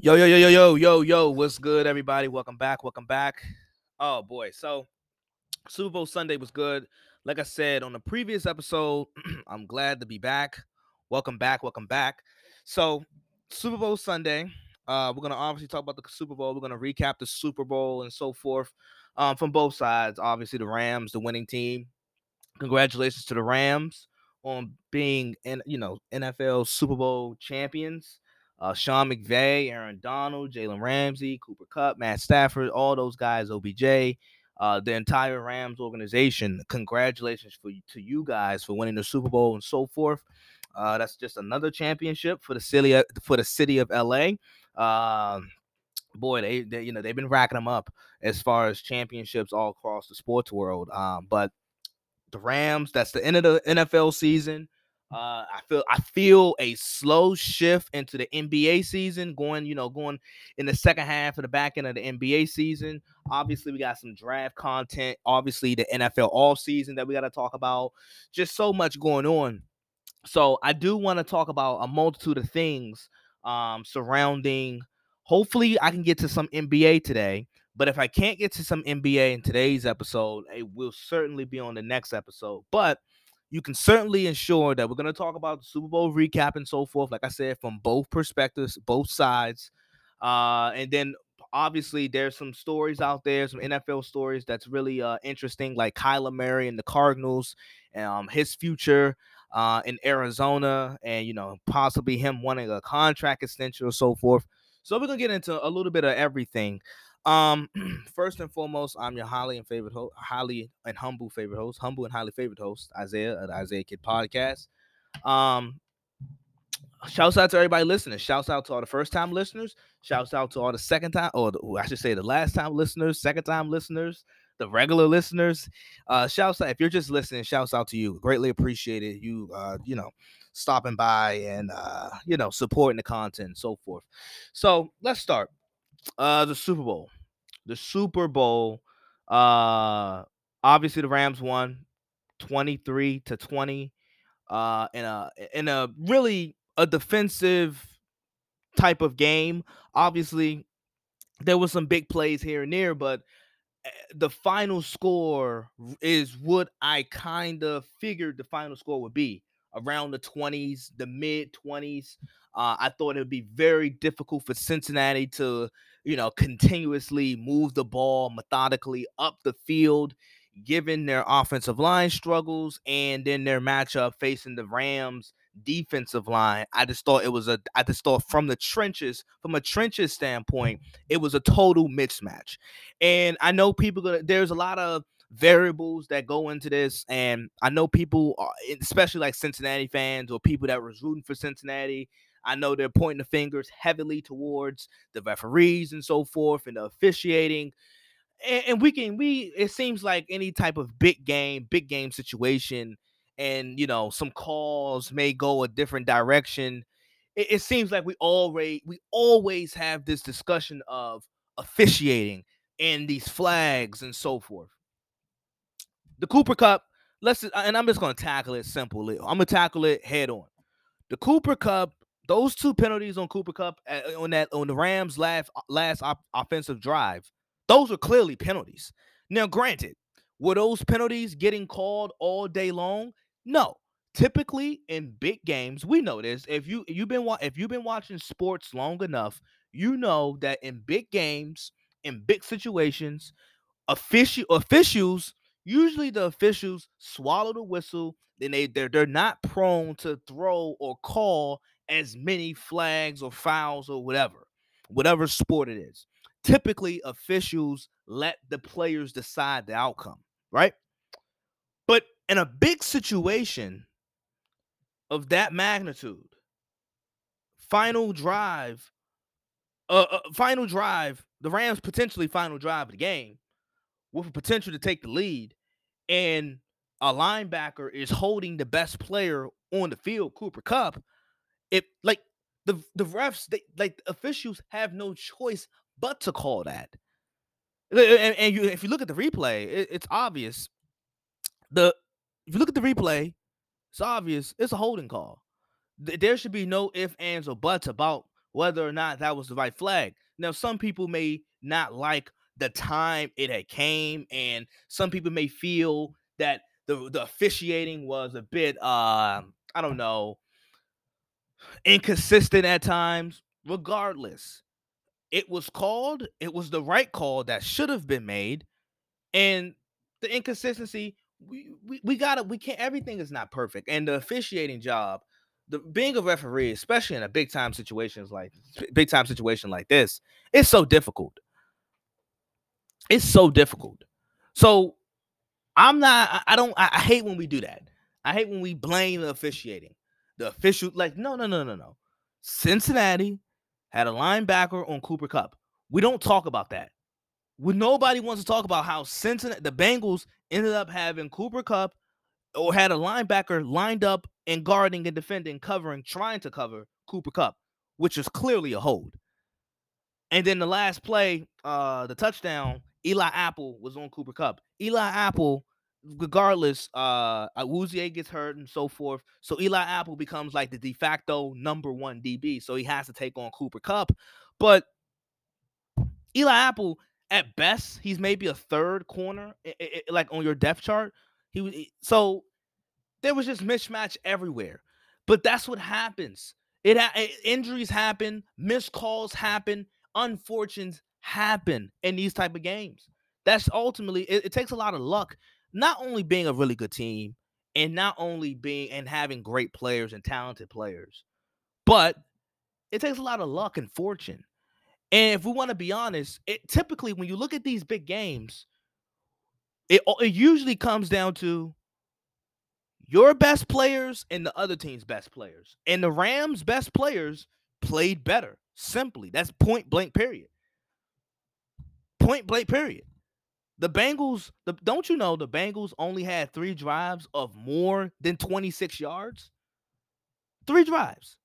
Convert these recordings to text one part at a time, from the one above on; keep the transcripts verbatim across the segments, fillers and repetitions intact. Yo, yo, yo, yo, yo, yo, yo, what's good, everybody? Welcome back, welcome back. Oh, boy. So, Super Bowl Sunday was good. Like I said on the previous episode, I'm glad to be back. Welcome back, welcome back. So, Super Bowl Sunday, uh, we're going to obviously talk about the Super Bowl. We're going to recap the Super Bowl and so forth um, from both sides. Obviously, the Rams, the winning team. Congratulations to the Rams on being, in, you know, N F L Super Bowl champions. Uh, Sean McVay, Aaron Donald, Jalen Ramsey, Cooper Kupp, Matt Stafford, all those guys, O B J, uh, the entire Rams organization. Congratulations for to you guys for winning the Super Bowl and so forth. Uh, that's just another championship for the city for the city of L A. Uh, boy, they, they you know they've been racking them up as far as championships all across the sports world. Um, but the Rams, that's the end of the N F L season. Uh, I feel I feel a slow shift into the N B A season, going, you know, going in the second half of the back end of the N B A season. Obviously, we got some draft content. Obviously, the N F L offseason that we got to talk about. Just so much going on. So I do want to talk about a multitude of things um, surrounding. Hopefully, I can get to some N B A today. But if I can't get to some N B A in today's episode, it will certainly be on the next episode. But you can certainly ensure that we're going to talk about the Super Bowl recap and so forth, like I said, from both perspectives, both sides. Uh, and then, obviously, there's some stories out there, some N F L stories that's really uh, interesting, like Kyler Murray and the Cardinals, and um, his future uh, in Arizona, and, you know, possibly him wanting a contract extension or so forth. So we're going to get into a little bit of everything. Um, first and foremost, I'm your highly and favorite host, highly and humble favorite host, humble and highly favorite host, Isaiah of the Isaiah Kid Podcast. Um, shouts out to everybody listening. Shouts out to all the first time listeners. Shouts out to all the second time, or the, I should say the last time listeners, second time listeners, the regular listeners. Uh, shouts out if you're just listening. Shouts out to you. Greatly appreciated you. Uh, you know, stopping by and uh, you know, supporting the content and so forth. So let's start. Uh, the Super Bowl, the Super Bowl, uh, obviously the Rams won twenty-three to twenty, uh, in a, in a really a defensive type of game. Obviously there was some big plays here and there, but the final score is what I kind of figured the final score would be, around the twenties, the mid twenties. Uh, I thought it would be very difficult for Cincinnati to, you know, continuously move the ball methodically up the field, given their offensive line struggles and then their matchup facing the Rams defensive line. I just thought it was a, I just thought from the trenches, from a trenches standpoint, it was a total mismatch. And I know people, gonna, there's a lot of variables that go into this, and I know people, especially like Cincinnati fans or people that was rooting for Cincinnati, I know they're pointing the fingers heavily towards the referees and so forth and the officiating. And, and we can, we, it seems like any type of big game, big game situation, and, you know, some calls may go a different direction. It, it seems like we already, we always have this discussion of officiating and these flags and so forth. The Cooper Kupp, let's, and I'm just going to tackle it simply. I'm going to tackle it head on. The Cooper Kupp, those two penalties on Cooper Kupp on that on the Rams' last last op, offensive drive, those are clearly penalties. Now, granted, were those penalties getting called all day long? No. Typically in big games, we know this. If you you've been if you've been watching sports long enough, you know that in big games, in big situations, official officials. Usually the officials swallow the whistle, then they, they're, they're not prone to throw or call as many flags or fouls or whatever, whatever sport it is. Typically, officials let the players decide the outcome, right? But in a big situation of that magnitude, final drive, uh, uh, final drive, the Rams' potentially final drive of the game, with a potential to take the lead, and a linebacker is holding the best player on the field, Cooper Kupp, if like the the refs, they, like officials have no choice but to call that. And, and you, if you look at the replay, it, it's obvious. The if you look at the replay, it's obvious. It's a holding call. There should be no ifs, ands, or buts about whether or not that was the right flag. Now, some people may not like the time it had came, and some people may feel that the, the officiating was a bit, uh, I don't know, inconsistent at times. Regardless, it was called. It was the right call that should have been made, and the inconsistency, we we, we got it. We can't. Everything is not perfect, and the officiating job, the being a referee, especially in a big time situations like big time situation like this, it's so difficult. It's so difficult. So I'm not. I don't. I hate when we do that. I hate when we blame the officiating, the official. Like no, no, no, no, no. Cincinnati had a linebacker on Cooper Kupp. We don't talk about that. Well, nobody wants to talk about how Cincinnati, the Bengals ended up having Cooper Kupp or had a linebacker lined up and guarding and defending, covering, trying to cover Cooper Kupp, which is clearly a hold. And then the last play, uh, the touchdown, Eli Apple was on Cooper Kupp. Eli Apple, regardless, uh, Awuzie gets hurt and so forth. So Eli Apple becomes like the de facto number one D B. So he has to take on Cooper Kupp. But Eli Apple, at best, he's maybe a third corner, it, it, like on your depth chart. He was, so there was just mismatch everywhere. But that's what happens. It, it injuries happen, missed calls happen, unfortunes happen in these type of games. That's ultimately it, it takes a lot of luck. Not only being a really good team and not only being and having great players and talented players, but it takes a lot of luck and fortune. And if we want to be honest, it typically when you look at these big games, it, it usually comes down to your best players and the other team's best players. And the Rams' best players played better. Simply, that's point blank period. Point blank period. The Bengals, the, don't you know the Bengals only had three drives of more than twenty-six yards? Three drives.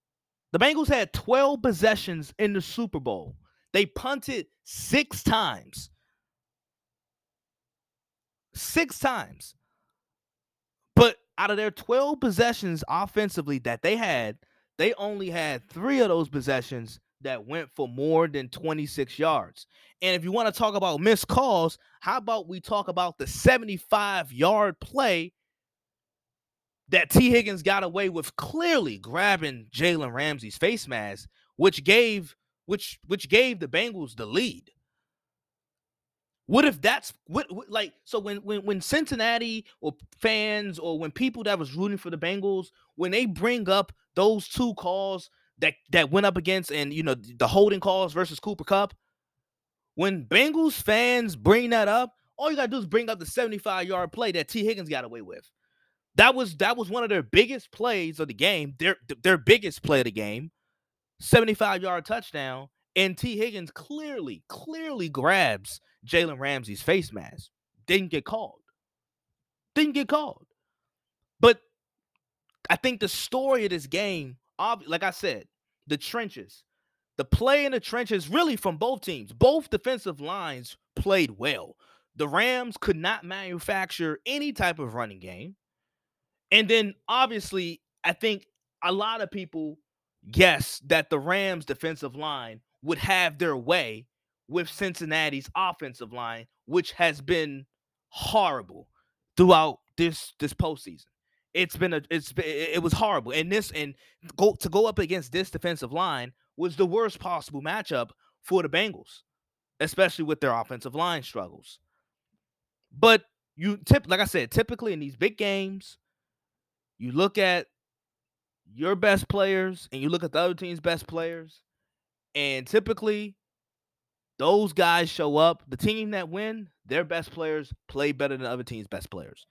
The Bengals had twelve possessions in the Super Bowl. They punted six times. Six times. But out of their twelve possessions offensively that they had, they only had three of those possessions that went for more than twenty-six yards. And if you want to talk about missed calls, how about we talk about the seventy-five-yard play that T. Higgins got away with clearly grabbing Jalen Ramsey's face mask, which gave which which gave the Bengals the lead. What if that's what, what like so when when when Cincinnati or fans or when people that was rooting for the Bengals, when they bring up those two calls that, that went up against and, you know, the holding calls versus Cooper Kupp. When Bengals fans bring that up, all you got to do is bring up the seventy-five-yard play that T. Higgins got away with. That was that was one of their biggest plays of the game, their, their biggest play of the game, seventy-five-yard touchdown, and T. Higgins clearly, clearly grabs Jalen Ramsey's face mask. Didn't get called. Didn't get called. But I think the story of this game, like I said, the trenches, the play in the trenches really from both teams. Both defensive lines played well. The Rams could not manufacture any type of running game. And then, obviously, I think a lot of people guessed that the Rams' defensive line would have their way with Cincinnati's offensive line, which has been horrible throughout this, this postseason. It's been a it's it was horrible, and this and go to go up against this defensive line was the worst possible matchup for the Bengals, especially with their offensive line struggles. But you tip like I said, typically in these big games, you look at your best players and you look at the other team's best players, and typically those guys show up. The team that win, their best players play better than the other team's best players.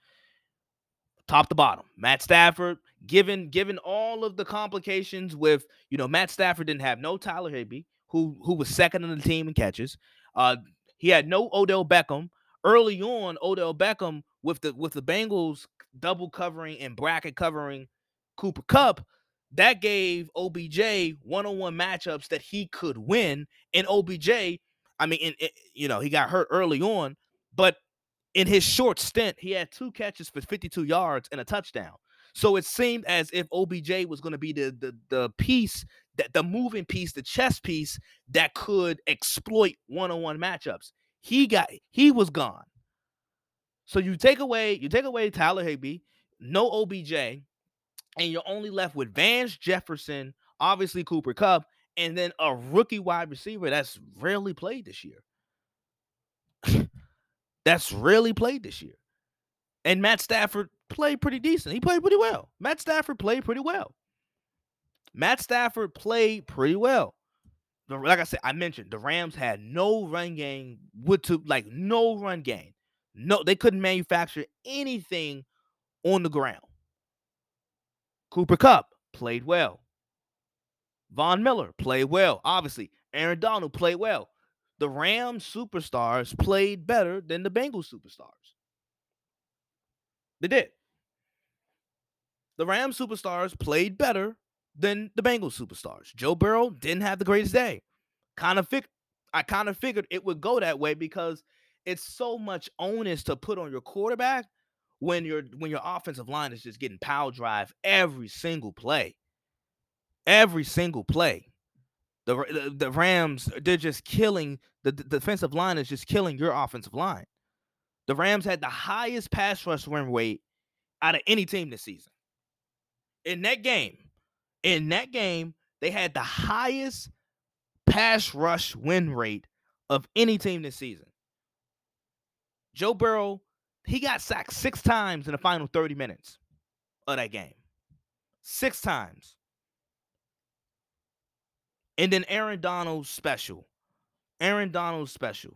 Top to bottom, Matt Stafford, given given all of the complications with, you know, Matt Stafford didn't have no Tyler Higbee, who who was second on the team in catches. Uh, he had no Odell Beckham. Early on, Odell Beckham with the with the Bengals double covering and bracket covering Cooper Kupp, that gave O B J one-on-one matchups that he could win. And O B J, I mean, and, and, you know, he got hurt early on, but in his short stint, he had two catches for fifty-two yards and a touchdown. So it seemed as if O B J was going to be the, the, the piece that the moving piece, the chess piece that could exploit one-on-one matchups. He got, he was gone. So you take away, you take away Tyler Higbee, no O B J, and you're only left with Vance Jefferson, obviously Cooper Kupp, and then a rookie wide receiver that's rarely played this year. That's rarely played this year. And Matt Stafford played pretty decent. He played pretty well. Matt Stafford played pretty well. Matt Stafford played pretty well. Like I said, I mentioned the Rams had no run game, with to, like no run game. No, they couldn't manufacture anything on the ground. Cooper Kupp played well. Von Miller played well, obviously. Aaron Donald played well. The Rams superstars played better than the Bengals superstars. They did. The Rams superstars played better than the Bengals superstars. Joe Burrow didn't have the greatest day. Kind of fig- I kind of figured it would go that way because it's so much onus to put on your quarterback when, you're, when your offensive line is just getting power drive every single play. Every single play. The, the, the Rams, they're just killing. The, the defensive line is just killing your offensive line. The Rams had the highest pass rush win rate out of any team this season. In that game, in that game, they had the highest pass rush win rate of any team this season. Joe Burrow, he got sacked six times in the final thirty minutes of that game. Six times. And then Aaron Donald's special. Aaron Donald's special.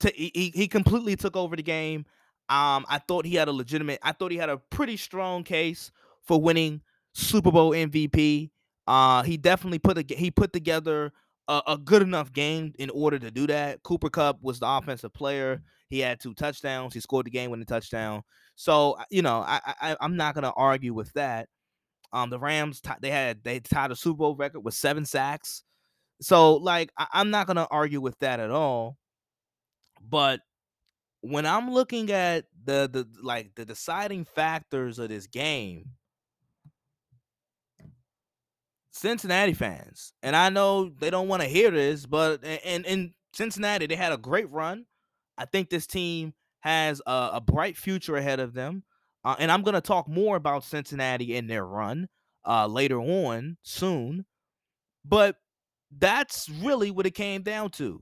To, he, he completely took over the game. Um, I thought he had a legitimate, I thought he had a pretty strong case for winning Super Bowl M V P. Uh, he definitely put a, he put together a, a good enough game in order to do that. Cooper Kupp was the offensive player. He had two touchdowns. He scored the game-winning touchdown. So, you know, I, I, I'm not going to argue with that. Um, the Rams, they had they tied a Super Bowl record with seven sacks. So, like, I, I'm not going to argue with that at all. But when I'm looking at the, the like the deciding factors of this game, Cincinnati fans, and I know they don't want to hear this, but in, in Cincinnati, they had a great run. I think this team has a, a bright future ahead of them. Uh, and I'm going to talk more about Cincinnati and their run uh, later on soon. But that's really what it came down to.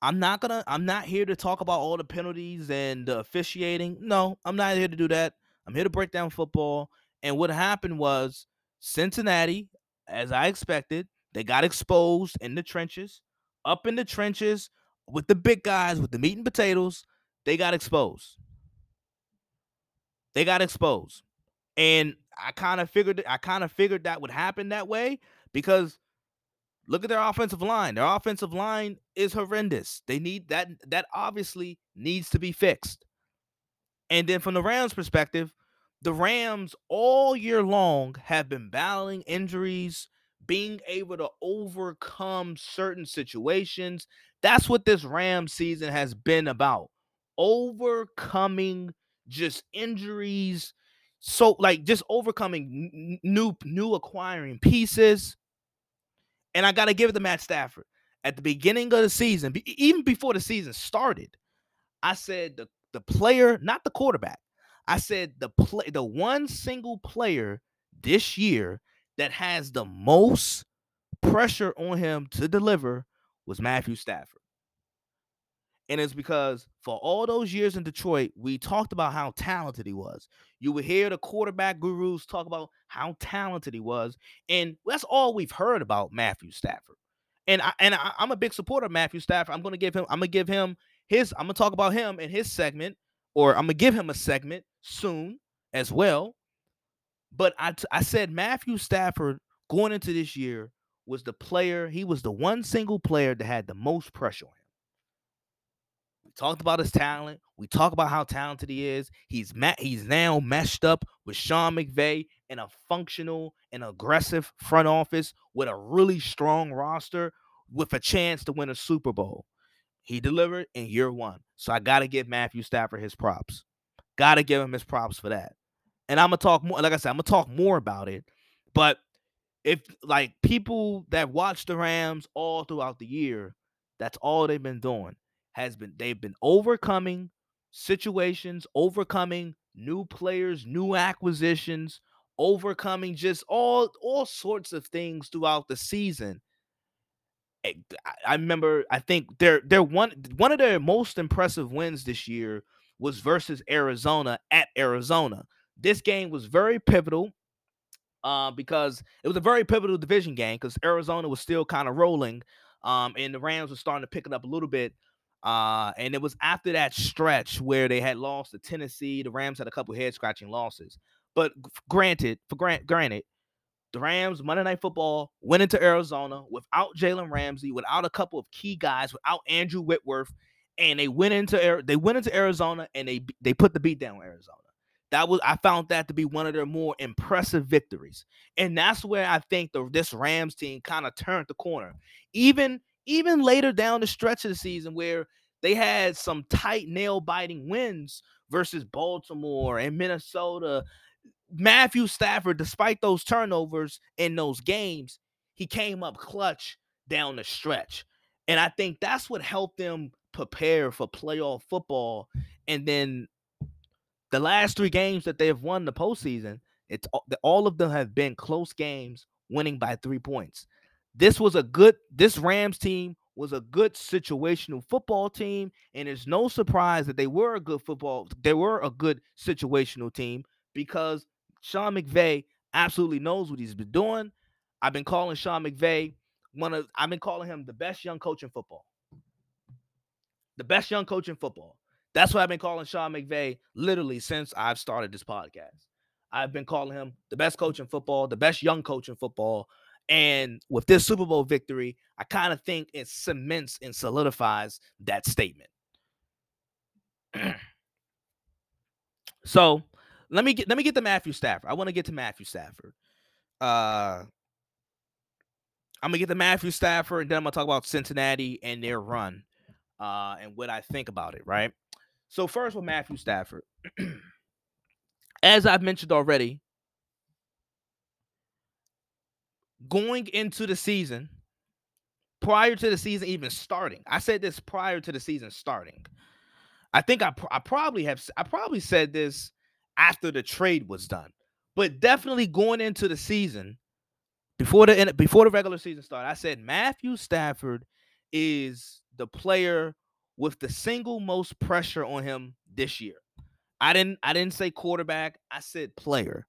I'm not gonna. I'm not here to talk about all the penalties and the officiating. No, I'm not here to do that. I'm here to break down football. And what happened was Cincinnati, as I expected, they got exposed in the trenches, up in the trenches with the big guys, with the meat and potatoes. They got exposed. They got exposed, and I kind of figured. I kind of figured that would happen that way because. Look at their offensive line. Their offensive line is horrendous. They need that. That obviously needs to be fixed. And then from the Rams' perspective, the Rams all year long have been battling injuries, being able to overcome certain situations. That's what this Rams season has been about. Overcoming just injuries. So like just overcoming new, new acquiring pieces. And I got to give it to Matt Stafford. At the beginning of the season, even before the season started, I said the, the player, not the quarterback, I said the play, the one single player this year that has the most pressure on him to deliver was Matthew Stafford. And it's because for all those years in Detroit, we talked about how talented he was. You would hear the quarterback gurus talk about how talented he was. And that's all we've heard about Matthew Stafford. And I, and I, I'm a big supporter of Matthew Stafford. I'm going to give him, I'm going to give him his, I'm going to talk about him in his segment, or I'm going to give him a segment soon as well. But I, t- I said Matthew Stafford going into this year was the player. He was the one single player that had the most pressure on him. Talked about his talent. We talk about how talented he is. He's ma- he's now meshed up with Sean McVay in a functional and aggressive front office with a really strong roster with a chance to win a Super Bowl. He delivered in year one. So I got to give Matthew Stafford his props. Got to give him his props for that. And I'm going to talk more. Like I said, I'm going to talk more about it. But if like people that watch the Rams all throughout the year, that's all they've been doing has been they've been overcoming situations, overcoming new players, new acquisitions, overcoming just all all sorts of things throughout the season. I, I remember, I think their their one one of their most impressive wins this year was versus Arizona at Arizona. This game was very pivotal uh, because it was a very pivotal division game because Arizona was still kind of rolling um, and the Rams were starting to pick it up a little bit. Uh, and it was after that stretch where they had lost to Tennessee. The Rams had a couple head-scratching losses. But granted, for grant, granted, the Rams, Monday Night Football, went into Arizona without Jalen Ramsey, without a couple of key guys, without Andrew Whitworth, and they went into they went into Arizona and they they put the beat down on Arizona. That was I found that to be one of their more impressive victories, and that's where I think the this Rams team kind of turned the corner. Even even later down the stretch of the season, where they had some tight nail biting wins versus Baltimore and Minnesota. Matthew Stafford, despite those turnovers in those games, he came up clutch down the stretch. And I think that's what helped them prepare for playoff football. And then the last three games that they have won the postseason, it's all of them have been close games, winning by three points. This was a good, this Rams team was a good situational football team. And it's no surprise that they were a good football, they were a good situational team because Sean McVay absolutely knows what he's been doing. I've been calling Sean McVay one of I've been calling him the best young coach in football. The best young coach in football. That's what I've been calling Sean McVay literally since I've started this podcast. I've been calling him the best coach in football, the best young coach in football. And with this Super Bowl victory, I kind of think it cements and solidifies that statement. So, Let me get let me get to Matthew Stafford. I want to get to Matthew Stafford. Uh, I'm gonna get to Matthew Stafford, and then I'm gonna talk about Cincinnati and their run, uh, and what I think about it. Right. So first with Matthew Stafford, as I've mentioned already, going into the season, prior to the season even starting, I said this prior to the season starting. I think I I probably have I probably said this. After the trade was done, but definitely going into the season, before the before the regular season started, I said Matthew Stafford is the player with the single most pressure on him this year. I didn't I didn't say quarterback. I said player.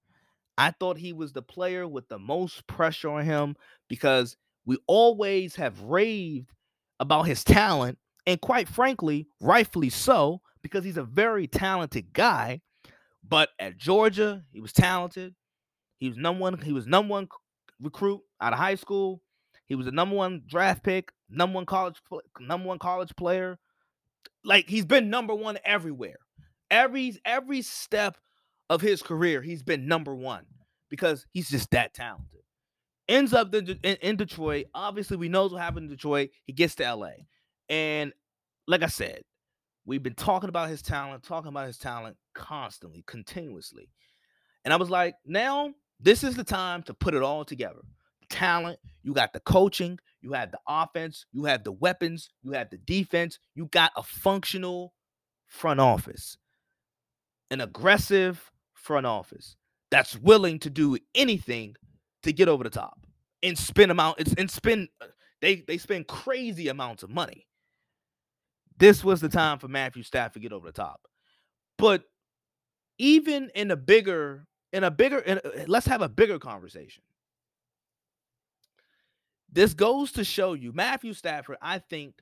I thought he was the player with the most pressure on him because we always have raved about his talent, and quite frankly, rightfully so, because he's a very talented guy. But at Georgia, he was talented. He was number one. He was number one recruit out of high school. He was the number one draft pick, number one college, number one college player. Like he's been number one everywhere. Every every step of his career, he's been number one because he's just that talented. Ends up in, in Detroit. Obviously, we know what happened in Detroit. He gets to L A, and like I said, we've been talking about his talent, talking about his talent. Constantly, continuously. And I was like, now this is the time to put it all together. Talent, you got the coaching, you have the offense, you have the weapons, you have the defense, you got a functional front office, an aggressive front office that's willing to do anything to get over the top and spend amount and spend they they spend crazy amounts of money. This was the time for Matthew Stafford to get over the top. But Even in a bigger, in a bigger, in a, let's have a bigger conversation. This goes to show you Matthew Stafford, I think,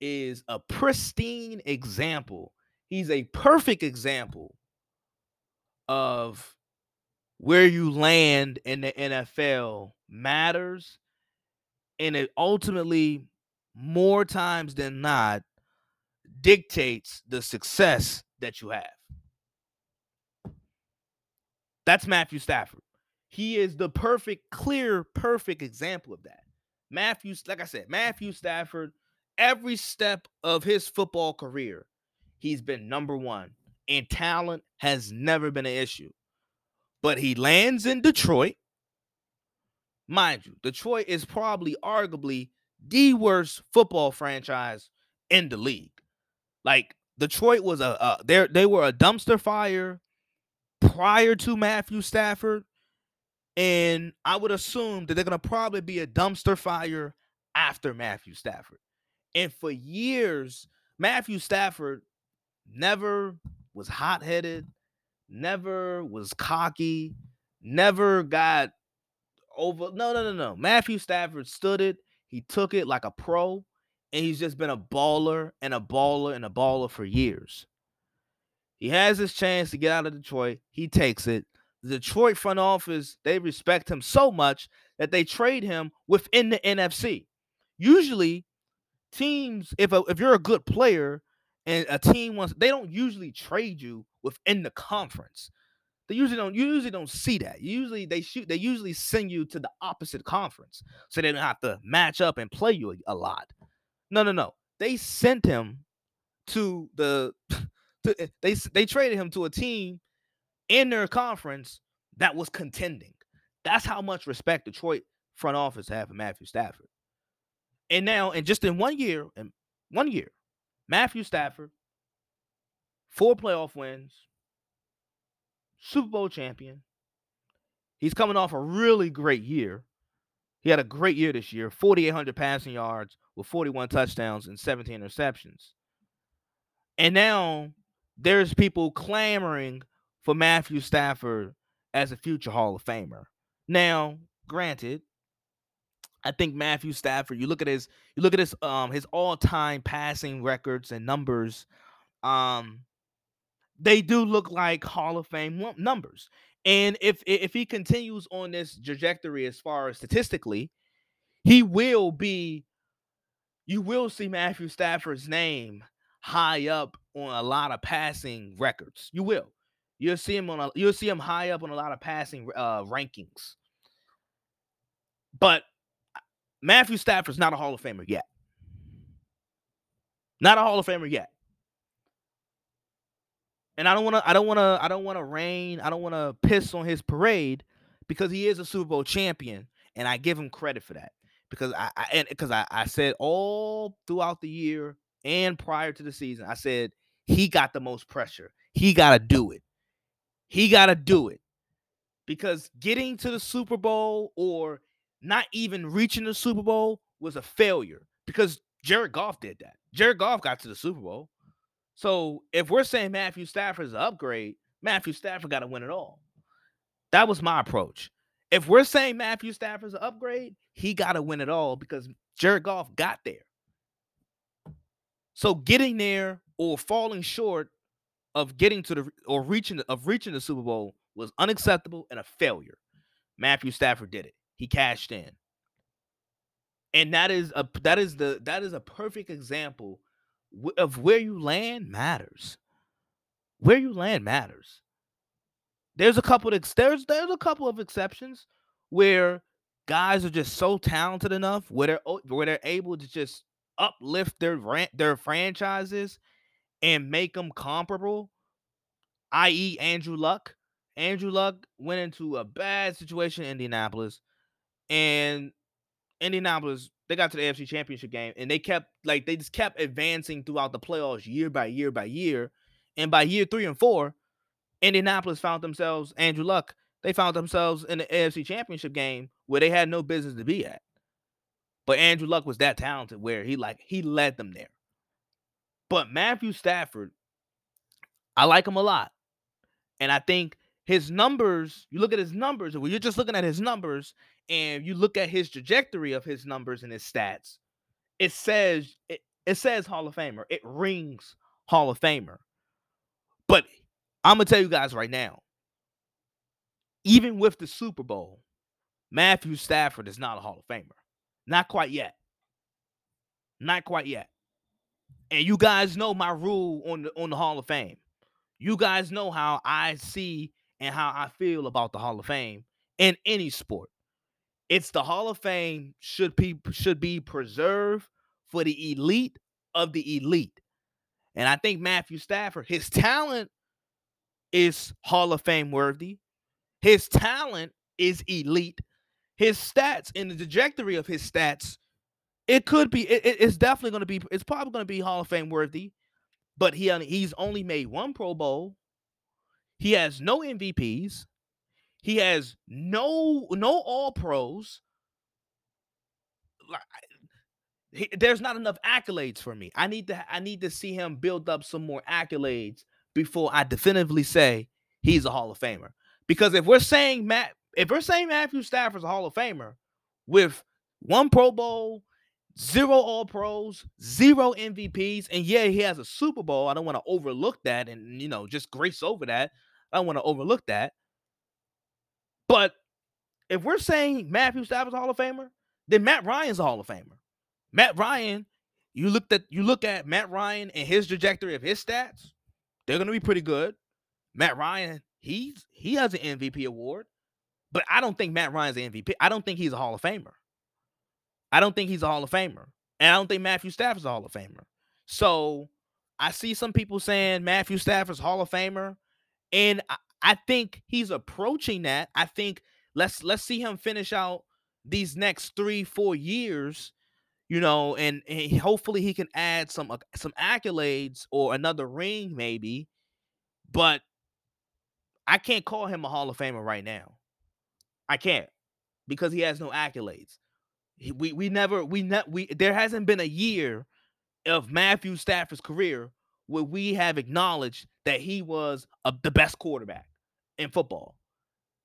is a pristine example. He's a perfect example of where you land in the N F L matters. And it ultimately, more times than not, dictates the success that you have. That's Matthew Stafford. He is the perfect, clear, perfect example of that. Matthew, like I said, Matthew Stafford, every step of his football career, he's been number one, and talent has never been an issue. But he lands in Detroit, Mind you, Detroit is probably arguably the worst football franchise in the league. Like, Detroit was a, a they they were a dumpster fire prior to Matthew Stafford, and I would assume that they're gonna probably be a dumpster fire after Matthew Stafford. And for years, Matthew Stafford never was hot-headed, never was cocky, never got over. No, no, no, no. Matthew Stafford stood it. He took it like a pro, and he's just been a baller and a baller and a baller for years. He has his chance to get out of Detroit. He takes it. The Detroit front office, they respect him so much that they trade him within the N F C. Usually, teams, if a, if you're a good player and a team wants, they don't usually trade you within the conference. They usually don't. You usually don't see that. Usually they shoot. They usually send you to the opposite conference, so they don't have to match up and play you a, a lot. No, no, no. They sent him to the. To, they they traded him to a team in their conference that was contending. That's how much respect Detroit front office have for Matthew Stafford. And now, and just in one year, in one year, Matthew Stafford, four playoff wins, Super Bowl champion. He's coming off a really great year. He had a great year this year, four thousand eight hundred passing yards with forty-one touchdowns and seventeen interceptions. And now there's people clamoring for Matthew Stafford as a future Hall of Famer. Now, granted, I think Matthew Stafford, you look at his, you look at his um his all-time passing records and numbers, um they do look like Hall of Fame numbers. And if if he continues on this trajectory as far as statistically, he will be, you will see Matthew Stafford's name high up on a lot of passing records. You will. You'll see him on a, you'll see him high up on a lot of passing uh, rankings. But Matthew Stafford's not a Hall of Famer yet. Not a Hall of Famer yet. And I don't want to, I don't want to, I don't want to rain. I don't want to piss on his parade because he is a Super Bowl champion. And I give him credit for that because I, I and because I, I said all throughout the year and prior to the season, I said, he got the most pressure. He got to do it. He got to do it because getting to the Super Bowl or not even reaching the Super Bowl was a failure because Jared Goff did that. Jared Goff got to the Super Bowl. So if we're saying Matthew Stafford is an upgrade, Matthew Stafford got to win it all. That was my approach. If we're saying Matthew Stafford is an upgrade, he got to win it all because Jared Goff got there. So getting there or falling short of getting to the or reaching of reaching the Super Bowl was unacceptable and a failure. Matthew Stafford did it. He cashed in. And that is a that is the that is a perfect example of where you land matters. Where you land matters. There's a couple of there's, there's a couple of exceptions where guys are just so talented enough where they're where they're able to just uplift their their franchises and make them comparable. that is. Andrew Luck. Andrew Luck went into a bad situation in Indianapolis, and Indianapolis, they got to the A F C Championship game, and they kept like they just kept advancing throughout the playoffs year by year by year, and by year three and four, Indianapolis found themselves Andrew Luck. They found themselves in the A F C Championship game where they had no business to be at, but Andrew Luck was that talented where he like he led them there. But Matthew Stafford, I like him a lot, and I think his numbers. You look at his numbers, and when you're just looking at his numbers. And you look at his trajectory of his numbers and his stats, it says it, it says Hall of Famer. It rings Hall of Famer. But I'm going to tell you guys right now, even with the Super Bowl, Matthew Stafford is not a Hall of Famer. Not quite yet. Not quite yet. And you guys know my rule on the, on the Hall of Fame. You guys know how I see and how I feel about the Hall of Fame in any sport. It's the Hall of Fame should be, should be preserved for the elite of the elite. And I think Matthew Stafford, his talent is Hall of Fame worthy. His talent is elite. his stats and the trajectory of his stats, it could be, it, it's definitely going to be, it's probably going to be Hall of Fame worthy, but he he's only made one Pro Bowl. He has no M V Ps. He has no, no all pros. Like, he, there's not enough accolades for me. I need to, I need to see him build up some more accolades before I definitively say he's a Hall of Famer. Because if we're saying Matt, if we're saying Matthew Stafford's a Hall of Famer with one Pro Bowl, zero All Pros, zero M V Ps, and yeah, he has a Super Bowl. I don't want to overlook that, and you know, just grace over that. I don't want to overlook that. But if we're saying Matthew Stafford's a Hall of Famer, then Matt Ryan's a Hall of Famer. Matt Ryan, you looked at you look at Matt Ryan and his trajectory of his stats, they're gonna be pretty good. Matt Ryan, he's he has an M V P award, but I don't think Matt Ryan's an M V P. I don't think he's a Hall of Famer. I don't think he's a Hall of Famer. And I don't think Matthew Stafford's a Hall of Famer. So I see some people saying Matthew Stafford's Hall of Famer. And I, I think he's approaching that. I think let's let's see him finish out these next three, four years, you know, and, and hopefully he can add some uh, some accolades or another ring maybe. But I can't call him a Hall of Famer right now. I can't, because he has no accolades. We we never we not we there hasn't been a year of Matthew Stafford's career where we have acknowledged that he was a, the best quarterback in football.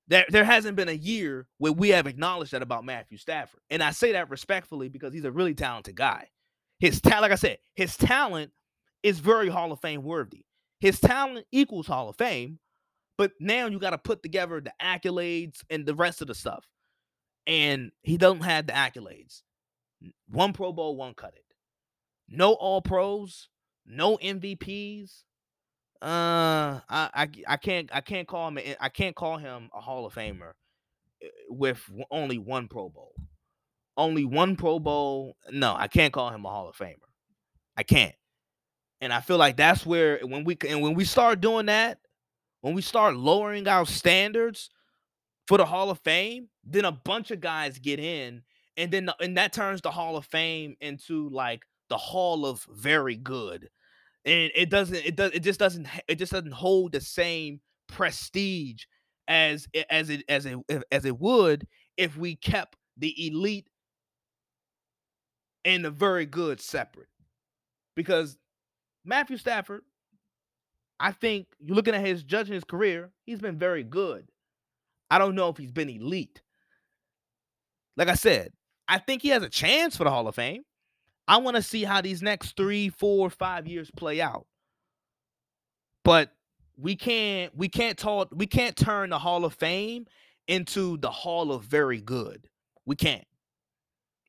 There there hasn't been a year where we have acknowledged that about Matthew Stafford, and I say that respectfully because he's a really talented guy. His talent, like I said, his talent is very Hall of Fame worthy. His talent equals Hall of Fame, but now you got to put together the accolades and the rest of the stuff. And he doesn't have the accolades. One Pro Bowl, one cut it. No All Pros, no M V Ps. Uh, I, I, I can't, I can't call him. I can't call him a Hall of Famer with only one Pro Bowl. Only one Pro Bowl. No, I can't call him a Hall of Famer. I can't. And I feel like that's where when we and when we start doing that, when we start lowering our standards for the Hall of Fame, then a bunch of guys get in, and then the, and that turns the Hall of Fame into like the Hall of Very Good, and it doesn't it does it just doesn't it just doesn't hold the same prestige as as it as it as it would if we kept the elite and the very good separate. Because Matthew Stafford, I think you're looking at his judging his career, he's been very good. I don't know if he's been elite. Like I said, I think he has a chance for the Hall of Fame. I want to see how these next three, four, five years play out. But we can't, we can't talk, we can't turn the Hall of Fame into the Hall of Very Good. We can't.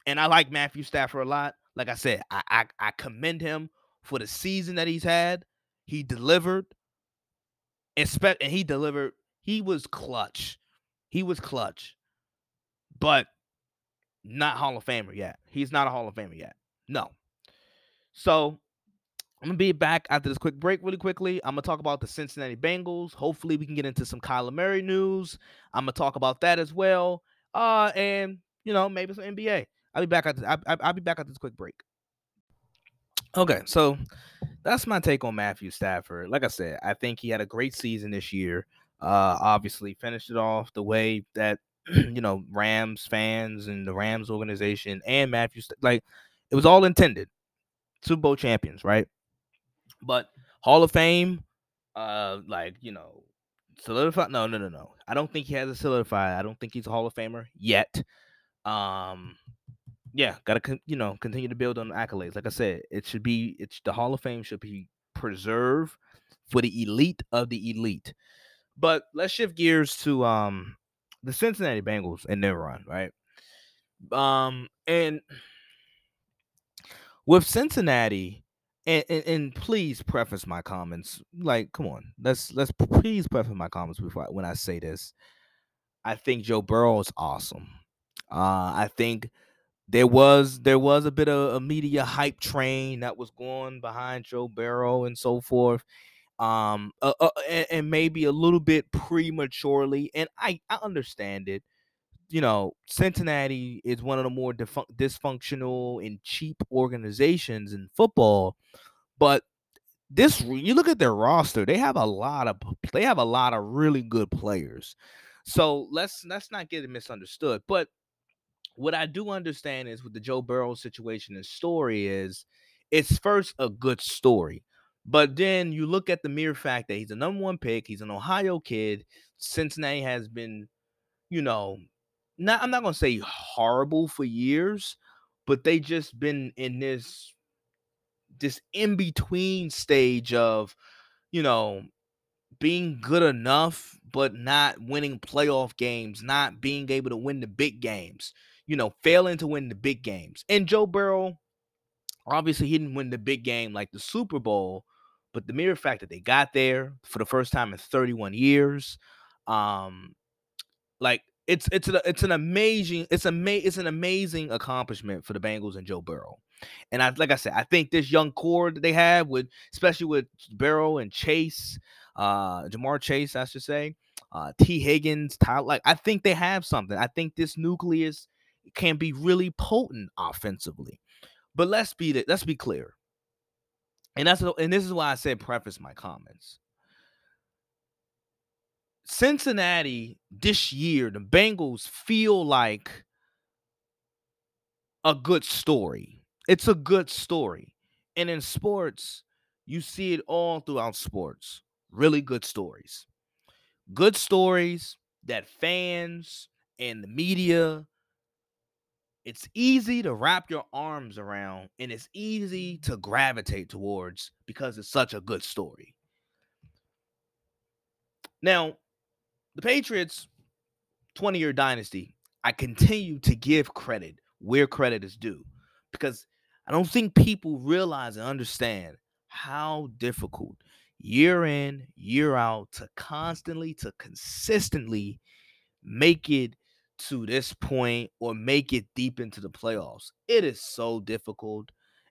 And I like Matthew Stafford a lot. Like I said, I, I, I commend him for the season that he's had. He delivered, and, spe- and he delivered. He was clutch. He was clutch, but not Hall of Famer yet. He's not a Hall of Famer yet. No. So I'm going to be back after this quick break really quickly. I'm going to talk about the Cincinnati Bengals. Hopefully we can get into some Kyler Murray news. I'm going to talk about that as well. Uh, and, you know, maybe some N B A. I'll be back after, I, I, I'll be back after this quick break. Okay, so that's my take on Matthew Stafford. Like I said, I think he had a great season this year. Uh, obviously finished it off the way that, you know, Rams fans and the Rams organization and Matthew, like, it was all intended. Super Bowl champions, right? But Hall of Fame, uh, like, you know, solidified. No, no, no, no. I don't think he has a solidified. I don't think he's a Hall of Famer yet. Um, yeah, gotta, con- you know, continue to build on the accolades. Like I said, it should be, it's the Hall of Fame should be preserved for the elite of the elite. But let's shift gears to um, the Cincinnati Bengals and their run, right? Um, and with Cincinnati, and, and, and please preface my comments. Like, come on, let's let's please preface my comments before I, when I say this. I think Joe Burrow is awesome. Uh, I think there was there was a bit of a media hype train that was going behind Joe Burrow and so forth. Um, uh, uh, and, and maybe a little bit prematurely, and I, I understand it. you know, Cincinnati is one of the more defu- dysfunctional and cheap organizations in football. But this, you look at their roster, they have a lot of they have a lot of really good players. So let's let's not get it misunderstood. But what I do understand is with the Joe Burrow situation and story is it's first a good story. But then you look at the mere fact that he's a number one pick. He's an Ohio kid. Cincinnati has been, you know, not I'm not going to say horrible for years, but they just been in this, this in-between stage of, you know, being good enough, but not winning playoff games, not being able to win the big games, you know, failing to win the big games. And Joe Burrow, obviously, he didn't win the big game like the Super Bowl, but the mere fact that they got there for the first time in thirty-one years, um, like it's it's an, it's an amazing it's ama- it's an amazing accomplishment for the Bengals and Joe Burrow. And I, like I said, I think this young core that they have, with especially with Burrow and Chase, uh, Ja'Marr Chase, I should say, uh, T. Higgins, Tyler, like I think they have something. I think this nucleus can be really potent offensively. But let's be let's be clear, and that's and this is why I said preface my comments. Cincinnati this year, the Bengals feel like a good story. It's a good story, and in sports, you see it all throughout sports. Really good stories, good stories that fans and the media. It's easy to wrap your arms around, and it's easy to gravitate towards because it's such a good story. Now, the Patriots' twenty-year dynasty, I continue to give credit where credit is due because I don't think people realize and understand how difficult year in, year out, to constantly, to consistently make it to this point or make it deep into the playoffs. It is so difficult.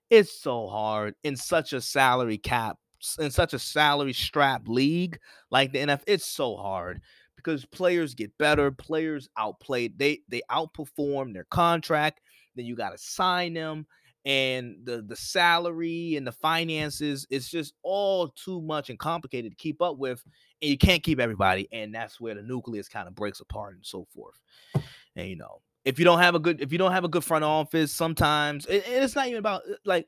It's so hard in such a salary cap, in such a salary strap league like the N F L. It's so hard because players get better. Players outplayed. They they outperform their contract. Then you got to sign them. And the, the salary and the finances, it's just all too much and complicated to keep up with. And you can't keep everybody. And that's where the nucleus kind of breaks apart and so forth. And, you know, if you don't have a good, if you don't have a good front office, sometimes it, it's not even about like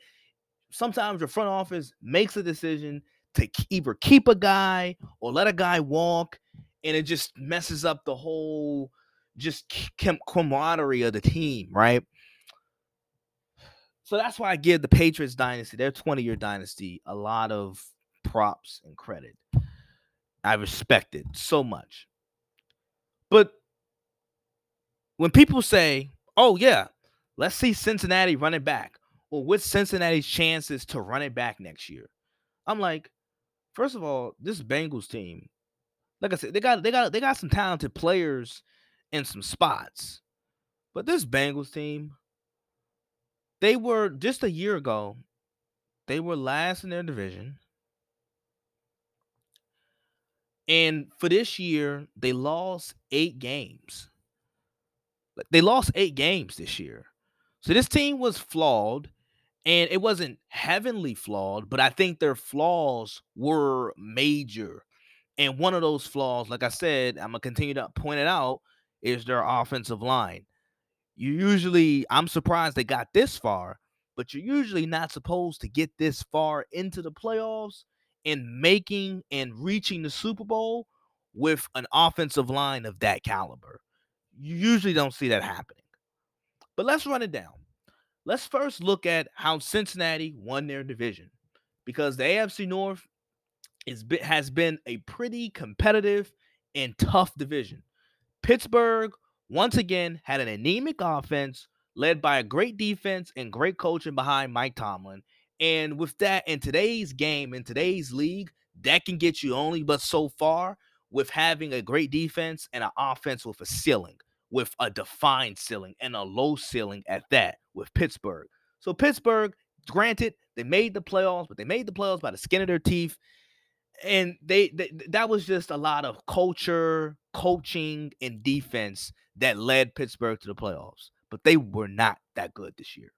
sometimes your front office makes a decision to either keep a guy or let a guy walk. And it just messes up the whole just camaraderie of the team. Right. So that's why I give the Patriots dynasty, their twenty-year dynasty, a lot of props and credit. I respect it so much. But when people say, oh, yeah, let's see Cincinnati run it back, or what's Cincinnati's chances to run it back next year? I'm like, first of all, this Bengals team, like I said, they got they got they got some talented players in some spots. But this Bengals team, they were, just a year ago, they were last in their division. And for this year, they lost eight games. They lost eight games this year. So this team was flawed, and it wasn't heavenly flawed, but I think their flaws were major. And one of those flaws, like I said, I'm going to continue to point it out, is their offensive line. You usually, I'm surprised they got this far, but you're usually not supposed to get this far into the playoffs and making and reaching the Super Bowl with an offensive line of that caliber. You usually don't see that happening. But let's run it down. Let's first look at how Cincinnati won their division, because the A F C North is, has been a pretty competitive and tough division. Pittsburgh, once again, had an anemic offense led by a great defense and great coaching behind Mike Tomlin. And with that, in today's game, in today's league, that can get you only but so far with having a great defense and an offense with a ceiling, with a defined ceiling and a low ceiling at that with Pittsburgh. So Pittsburgh, granted, they made the playoffs, but they made the playoffs by the skin of their teeth. And they, they that was just a lot of culture, coaching, and defense that led Pittsburgh to the playoffs, but they were not that good this year.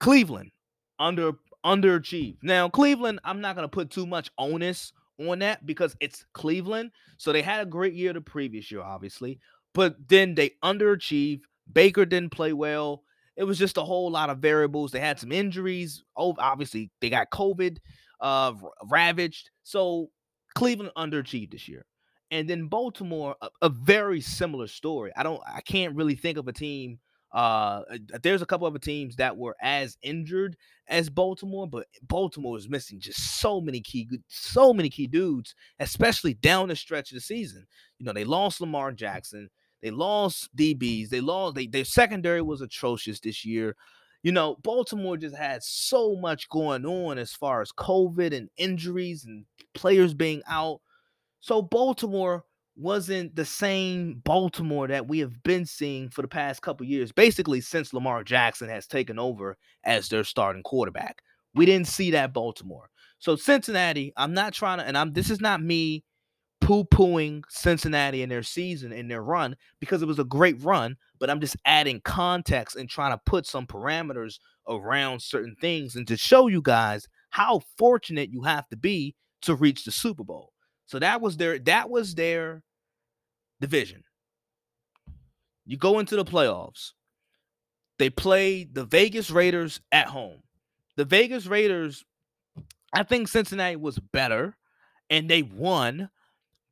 Cleveland under underachieved. Now, Cleveland, I'm not going to put too much onus on that because it's Cleveland. So they had a great year the previous year, obviously, but then they underachieved. Baker didn't play well. It was just a whole lot of variables. They had some injuries. Oh, obviously, they got COVID uh, ravaged. So Cleveland underachieved this year. And then Baltimore, a, a very similar story. I don't, I can't really think of a team. Uh, there's a couple other teams that were as injured as Baltimore, but Baltimore is missing just so many key, so many key dudes, especially down the stretch of the season. You know, they lost Lamar Jackson. They lost D Bs. They lost. They, their secondary was atrocious this year. You know, Baltimore just had so much going on as far as COVID and injuries and players being out. So Baltimore wasn't the same Baltimore that we have been seeing for the past couple years, basically since Lamar Jackson has taken over as their starting quarterback. We didn't see that Baltimore. So Cincinnati, I'm not trying to, and I'm this is not me poo-pooing Cincinnati in their season, in their run, because it was a great run, but I'm just adding context and trying to put some parameters around certain things and to show you guys how fortunate you have to be to reach the Super Bowl. So that was their that was their division. You go into the playoffs. They play the Vegas Raiders at home. The Vegas Raiders, I think Cincinnati was better, and they won.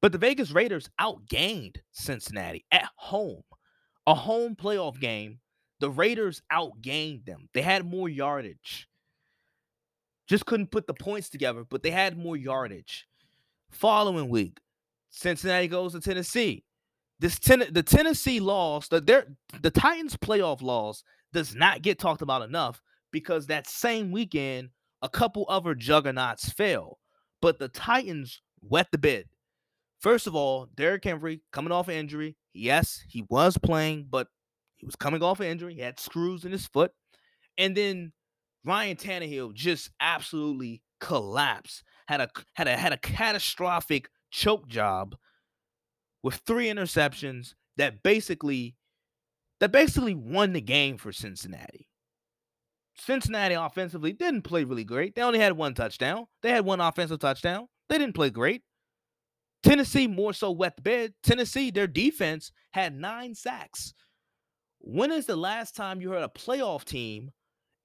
But the Vegas Raiders outgained Cincinnati at home. A home playoff game, the Raiders outgained them. They had more yardage. Just couldn't put the points together, but they had more yardage. Following week, Cincinnati goes to Tennessee. This ten, the Tennessee loss, the, their, the Titans playoff loss does not get talked about enough because that same weekend, a couple other juggernauts fell. But the Titans wet the bed. First of all, Derrick Henry coming off an injury. Yes, he was playing, but he was coming off an injury. He had screws in his foot. And then Ryan Tannehill just absolutely collapsed. Had a had a had a catastrophic choke job with three interceptions that basically that basically won the game for Cincinnati. Cincinnati offensively didn't play really great. They only had one touchdown. They had one offensive touchdown. They didn't play great. Tennessee more so wet the bed. Tennessee, their defense had nine sacks. When is the last time you heard a playoff team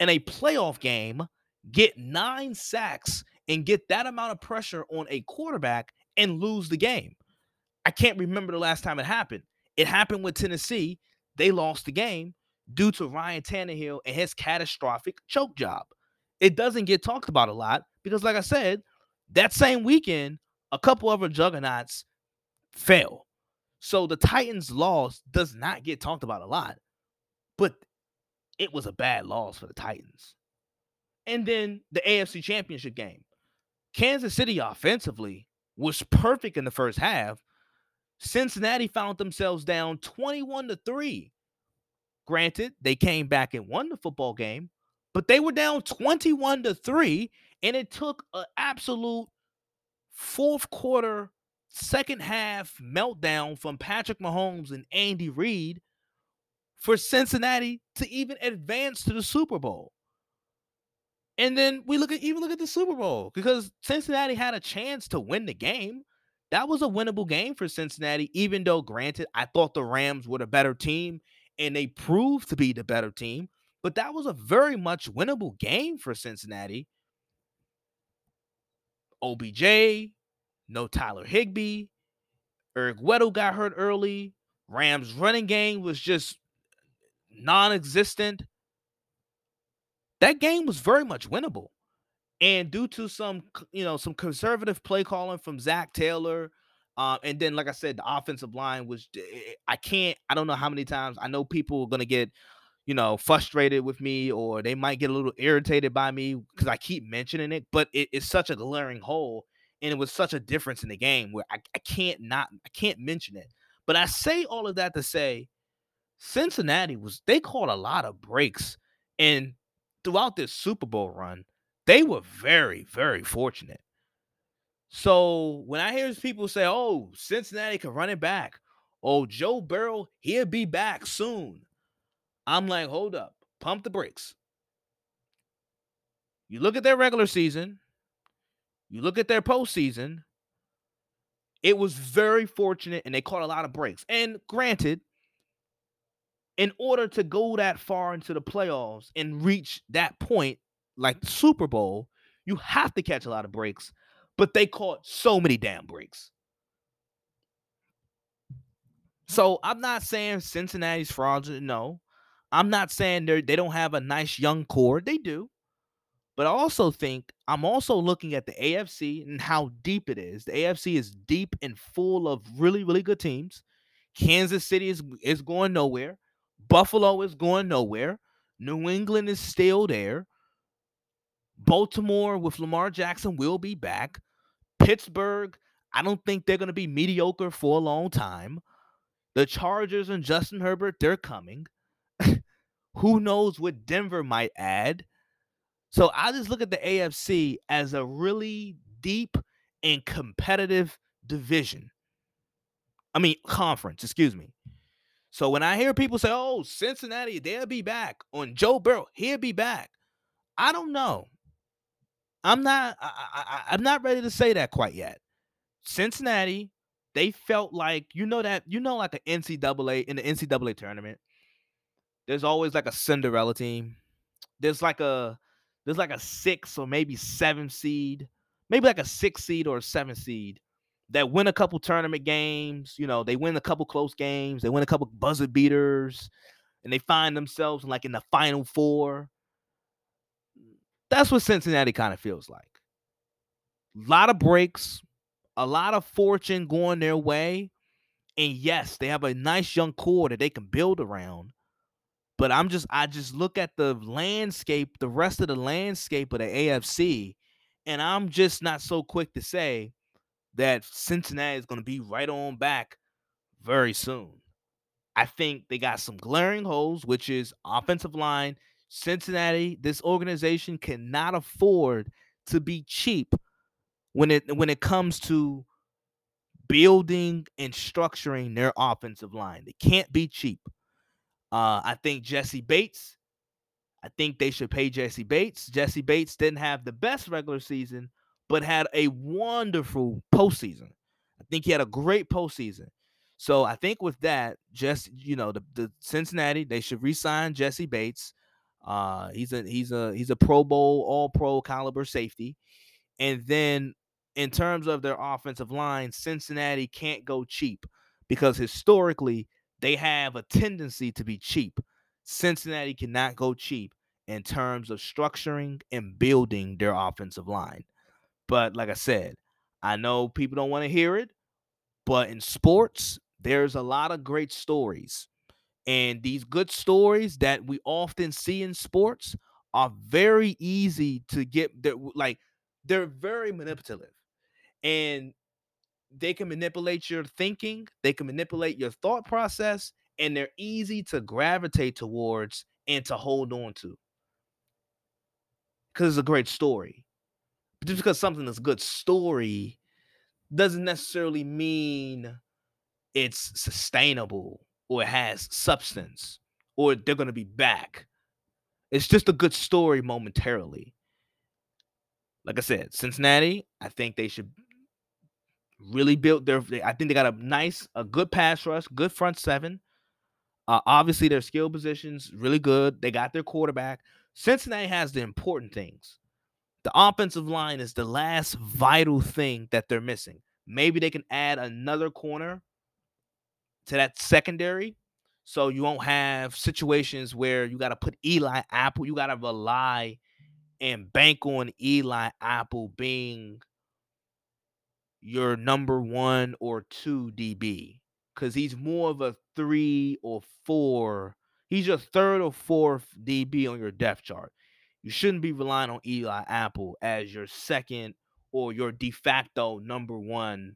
in a playoff game get nine sacks and get that amount of pressure on a quarterback and lose the game? I can't remember the last time it happened. It happened with Tennessee. They lost the game due to Ryan Tannehill and his catastrophic choke job. It doesn't get talked about a lot because, like I said, that same weekend, a couple other juggernauts fell. So the Titans' loss does not get talked about a lot, but it was a bad loss for the Titans. And then the A F C Championship game. Kansas City offensively was perfect in the first half. Cincinnati found themselves down twenty-one to three. Granted, they came back and won the football game, but they were down twenty-one to three, and it took an absolute fourth quarter, second half meltdown from Patrick Mahomes and Andy Reid for Cincinnati to even advance to the Super Bowl. And then we look at even look at the Super Bowl because Cincinnati had a chance to win the game. That was a winnable game for Cincinnati, even though, granted, I thought the Rams were the better team and they proved to be the better team. But that was a very much winnable game for Cincinnati. O B J, no Tyler Higbee. Eric Weddle got hurt early. Rams running game was just non-existent. That game was very much winnable. And due to some, you know, some conservative play calling from Zac Taylor, uh, and then, like I said, the offensive line was, I can't, I don't know how many times, I know people are going to get, you know, frustrated with me or they might get a little irritated by me because I keep mentioning it, but it, it's such a glaring hole and it was such a difference in the game where I, I can't not, I can't mention it. But I say all of that to say Cincinnati was, they called a lot of breaks and throughout this Super Bowl run, they were very, very fortunate. So when I hear people say, oh, Cincinnati can run it back, oh, Joe Burrow, he'll be back soon. I'm like, hold up. Pump the brakes. You look at their regular season. You look at their postseason. It was very fortunate, and they caught a lot of breaks. And granted, in order to go that far into the playoffs and reach that point, like the Super Bowl, you have to catch a lot of breaks, but they caught so many damn breaks. So I'm not saying Cincinnati's fraudulent, no. I'm not saying they don't have a nice young core. They do. But I also think I'm also looking at the A F C and how deep it is. The A F C is deep and full of really, really good teams. Kansas City is, is going nowhere. Buffalo is going nowhere. New England is still there. Baltimore with Lamar Jackson will be back. Pittsburgh, I don't think they're going to be mediocre for a long time. The Chargers and Justin Herbert, they're coming. Who knows what Denver might add? So I just look at the A F C as a really deep and competitive division. I mean, conference, excuse me. So when I hear people say, oh, Cincinnati, they'll be back. On Joe Burrow, he'll be back. I don't know. I'm not I, I, I'm not ready to say that quite yet. Cincinnati, they felt like, you know that, you know, like an N C double A, in the N C double A tournament, there's always like a Cinderella team. There's like a, there's like a six or maybe seven seed, maybe like a six seed or a seven seed that win a couple tournament games. You know, they win a couple close games. They win a couple buzzer beaters, and they find themselves like in the Final Four. That's what Cincinnati kind of feels like. A lot of breaks, a lot of fortune going their way. And yes, they have a nice young core that they can build around. But I'm just, I just look at the landscape, the rest of the landscape of the A F C, and I'm just not so quick to say that Cincinnati is going to be right on back very soon. I think they got some glaring holes, which is offensive line. Cincinnati, this organization cannot afford to be cheap when it when it comes to building and structuring their offensive line. They can't be cheap. Uh, I think Jessie Bates, I think they should pay Jessie Bates. Jessie Bates didn't have the best regular season, but had a wonderful postseason. I think he had a great postseason. So I think with that, just, you know, the, the Cincinnati, they should re-sign Jessie Bates. Uh, he's a he's a he's a Pro Bowl, All Pro caliber safety. And then in terms of their offensive line, Cincinnati can't go cheap because historically they have a tendency to be cheap. Cincinnati cannot go cheap in terms of structuring and building their offensive line. But like I said, I know people don't want to hear it, but in sports, there's a lot of great stories. And these good stories that we often see in sports are very easy to get. They're, like, they're very manipulative. And they can manipulate your thinking. They can manipulate your thought process. And they're easy to gravitate towards and to hold on to. Because it's a great story. But just because something is a good story doesn't necessarily mean it's sustainable, or it has substance, or they're going to be back. It's just a good story momentarily. Like I said, Cincinnati, I think they should really build their, I think they got a nice, a good pass rush, good front seven. Uh, obviously, their skill positions, really good. They got their quarterback. Cincinnati has the important things. The offensive line is the last vital thing that they're missing. Maybe they can add another corner to that secondary, so you won't have situations where you got to put Eli Apple, you got to rely and bank on Eli Apple being your number one or two D B, because he's more of a three or four. He's your third or fourth D B on your depth chart. You shouldn't be relying on Eli Apple as your second or your de facto number one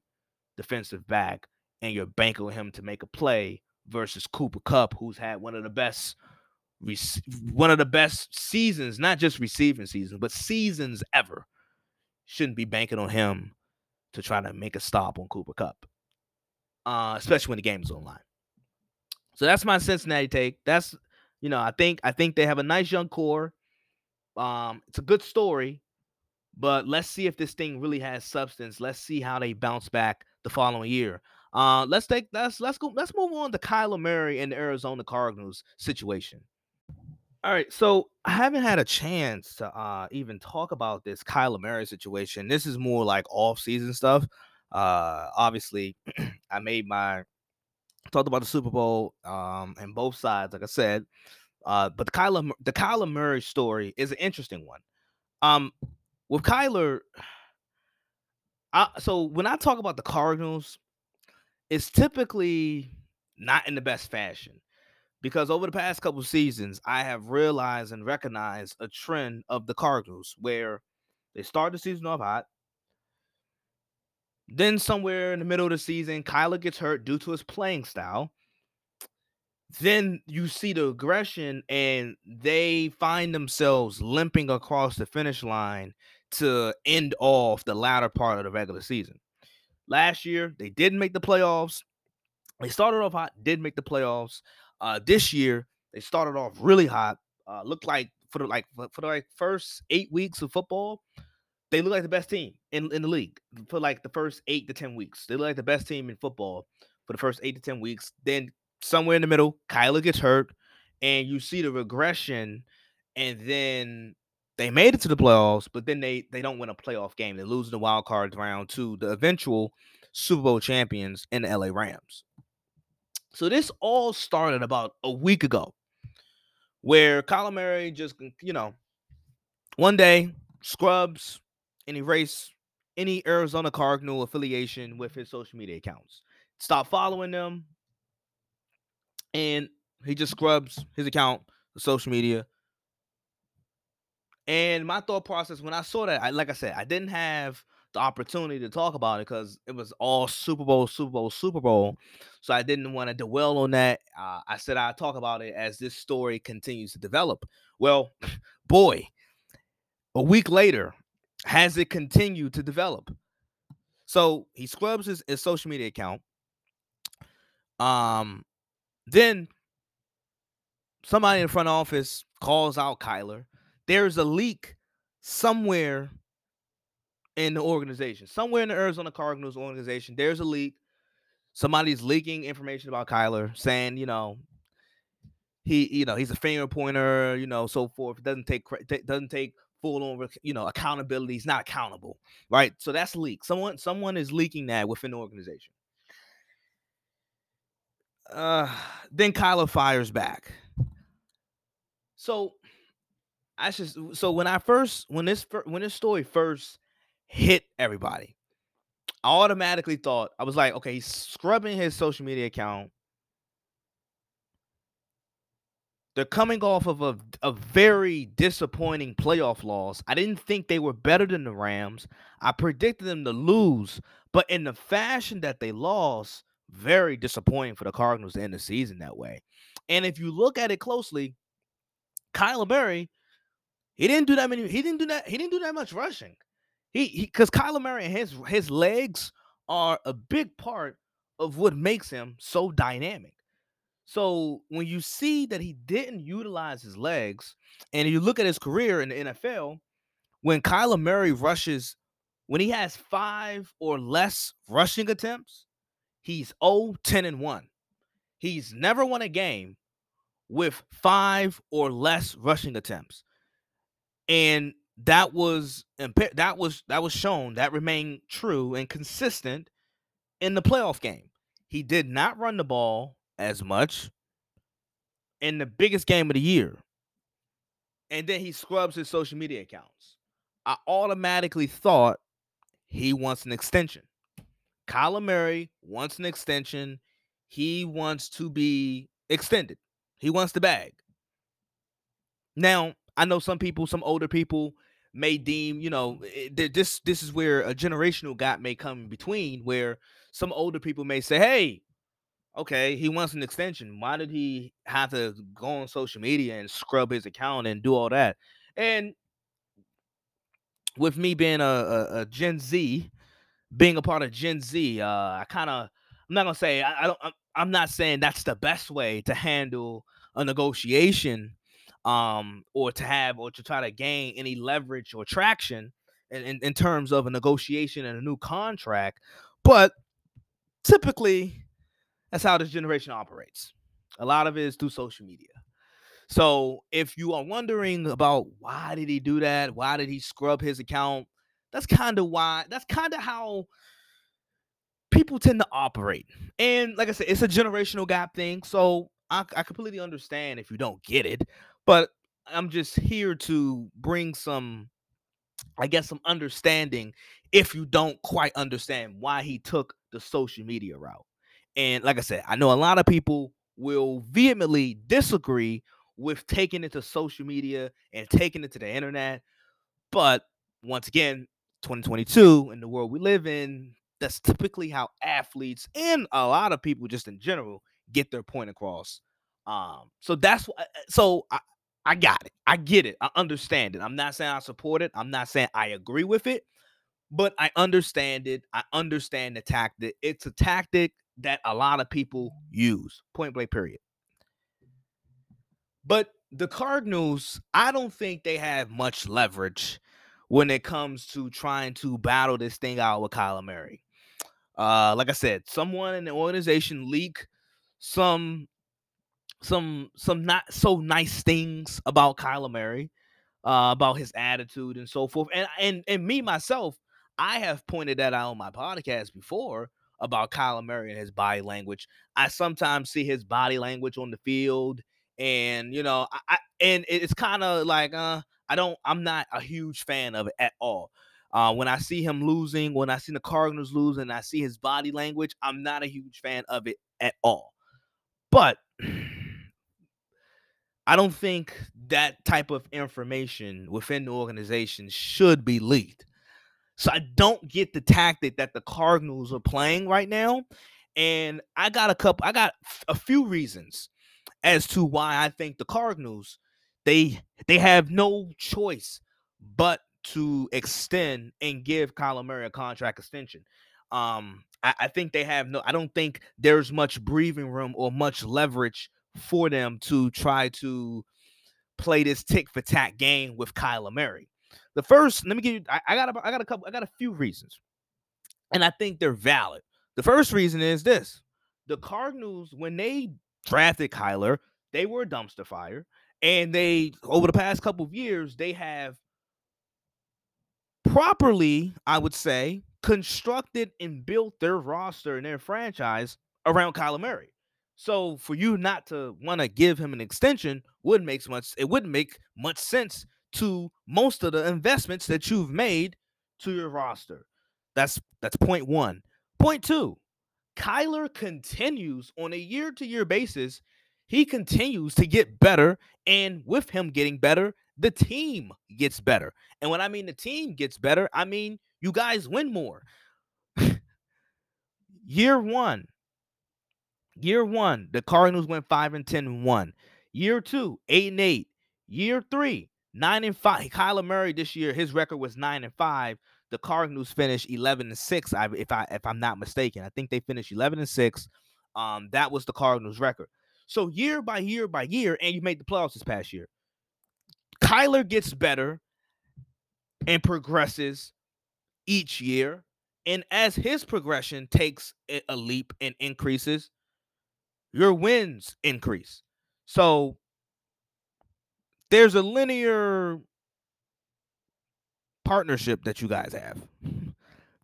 defensive back, and you're banking on him to make a play versus Cooper Kupp, who's had one of the best rec- one of the best seasons, not just receiving seasons, but seasons ever. Shouldn't be banking on him to try to make a stop on Cooper Kupp. uh, especially when the game's on the line. So that's my Cincinnati take. That's, you know, I think I think they have a nice young core. Um, it's a good story, but let's see if this thing really has substance. Let's see how they bounce back the following year. Uh, let's take let's let's go let's move on to Kyler Murray and the Arizona Cardinals situation. All right, so I haven't had a chance to uh, even talk about this Kyler Murray situation. This is more like off-season stuff. Uh, obviously, I made my talked about the Super Bowl um, and both sides, like I said. Uh, but the Kyler the Kyler Murray story is an interesting one. Um, with Kyler, I, so when I talk about the Cardinals, it's typically not in the best fashion, because over the past couple of seasons, I have realized and recognized a trend of the Cardinals where they start the season off hot. Then somewhere in the middle of the season, Kyler gets hurt due to his playing style. Then you see the aggression and they find themselves limping across the finish line to end off the latter part of the regular season. Last year, they didn't make the playoffs. They started off hot, did make the playoffs. Uh, this year, they started off really hot. Uh, looked like for the like for the like first eight weeks of football, they looked like the best team in, in the league for like the first eight to ten weeks. They looked like the best team in football for the first eight to ten weeks. Then somewhere in the middle, Kyler gets hurt, and you see the regression. And then they made it to the playoffs, but then they they don't win a playoff game. They lose the wild card round to the eventual Super Bowl champions in the L A Rams. So this all started about a week ago, where Kyler Murray just, you know, one day scrubs and erased any Arizona Cardinal affiliation with his social media accounts. Stop following them, and he just scrubs his account, the social media. And my thought process when I saw that, I, like I said, I didn't have the opportunity to talk about it because it was all Super Bowl, Super Bowl, Super Bowl. So I didn't want to dwell on that. Uh, I said I'd talk about it as this story continues to develop. Well, boy, a week later, has it continued to develop? So he scrubs his, his social media account. Um, then somebody in the front office calls out Kyler. There's a leak somewhere in the organization, somewhere in the Arizona Cardinals organization. There's a leak. Somebody's leaking information about Kyler, saying, you know, he, you know, he's a finger pointer, you know, so forth. Doesn't take doesn't take full on, you know, accountability. He's not accountable, right? So that's leak. Someone someone is leaking that within the organization. Uh, then Kyler fires back. So. I just so when I first when this when this story first hit everybody, I automatically thought, I was like, okay, he's scrubbing his social media account. They're coming off of a, a very disappointing playoff loss. I didn't think they were better than the Rams. I predicted them to lose, but in the fashion that they lost, very disappointing for the Cardinals to end the season that way. And if you look at it closely, Kyler Murray. He didn't do that many. He didn't do that. He didn't do that much rushing. He because Kyler Murray and his his legs are a big part of what makes him so dynamic. So when you see that he didn't utilize his legs, and you look at his career in the N F L, when Kyler Murray rushes, when he has five or less rushing attempts, he's oh ten and one. He's never won a game with five or less rushing attempts. And that was that was that was shown that remained true and consistent in the playoff game. He did not run the ball as much in the biggest game of the year. And then he scrubs his social media accounts. I automatically thought he wants an extension. Kyler Murray wants an extension. He wants to be extended. He wants the bag. Now, I know some people, some older people may deem, you know, this this is where a generational gap may come in between, where some older people may say, hey, okay, he wants an extension. Why did he have to go on social media and scrub his account and do all that? And with me being a, a, a Gen Z, being a part of Gen Z, uh, I kind of, I'm not gonna say I, I don't. I'm not saying that's the best way to handle a negotiation, um, or to have or to try to gain any leverage or traction in, in, in terms of a negotiation and a new contract. But typically, that's how this generation operates. A lot of it is through social media. So if you are wondering about why did he do that, why did he scrub his account, that's kind of why. That's kind of how people tend to operate. And like I said, it's a generational gap thing. So I, I completely understand if you don't get it. But I'm just here to bring some, I guess, some understanding if you don't quite understand why he took the social media route. And like I said, I know a lot of people will vehemently disagree with taking it to social media and taking it to the internet. But once again, twenty twenty-two and the world we live in, that's typically how athletes and a lot of people just in general get their point across. Um, so that's what, so I, I got it. I get it. I understand it. I'm not saying I support it. I'm not saying I agree with it, but I understand it. I understand the tactic. It's a tactic that a lot of people use, point blank period. But the Cardinals, I don't think they have much leverage when it comes to trying to battle this thing out with Kyler Murray. Uh, like I said, someone in the organization leaked some, some, some not so nice things about Kyler Murray, uh, about his attitude and so forth. And and and me myself, I have pointed that out on my podcast before about Kyler Murray and his body language. I sometimes see his body language on the field, and you know, I, I and it's kind of like, uh, I don't. I'm not a huge fan of it at all. Uh, when I see him losing, when I see the Cardinals lose, and I see his body language, I'm not a huge fan of it at all. But I don't think that type of information within the organization should be leaked. So I don't get the tactic that the Cardinals are playing right now, and I got a couple. I got a few reasons as to why I think the Cardinals, They they have no choice but to extend and give Kyler Murray a contract extension. Um, I, I think they have no. I don't think there's much breathing room or much leverage for them to try to play this tick for tack game with Kyler Murray. The first, let me give you. I, I got a, I got a couple. I got a few reasons, and I think they're valid. The first reason is this: the Cardinals, when they drafted Kyler, they were a dumpster fire. And they, over the past couple of years, they have properly, I would say, constructed and built their roster and their franchise around Kyler Murray. So for you not to want to give him an extension wouldn't make much. It wouldn't make much sense to most of the investments that you've made to your roster. That's that's point one. Point two, Kyler continues on a year-to-year basis. He continues to get better, and with him getting better, the team gets better. And when I mean the team gets better, I mean you guys win more. Year one, year one, the Cardinals went five and ten and one. Year two, eight and eight. Year three, nine and five. Kyler Murray this year, his record was nine and five. The Cardinals finished eleven and six. If I if I'm not mistaken, I think they finished eleven and six. Um, that was the Cardinals' record. So year by year by year, and you made the playoffs this past year, Kyler gets better and progresses each year. And as his progression takes a leap and increases, your wins increase. So there's a linear partnership that you guys have.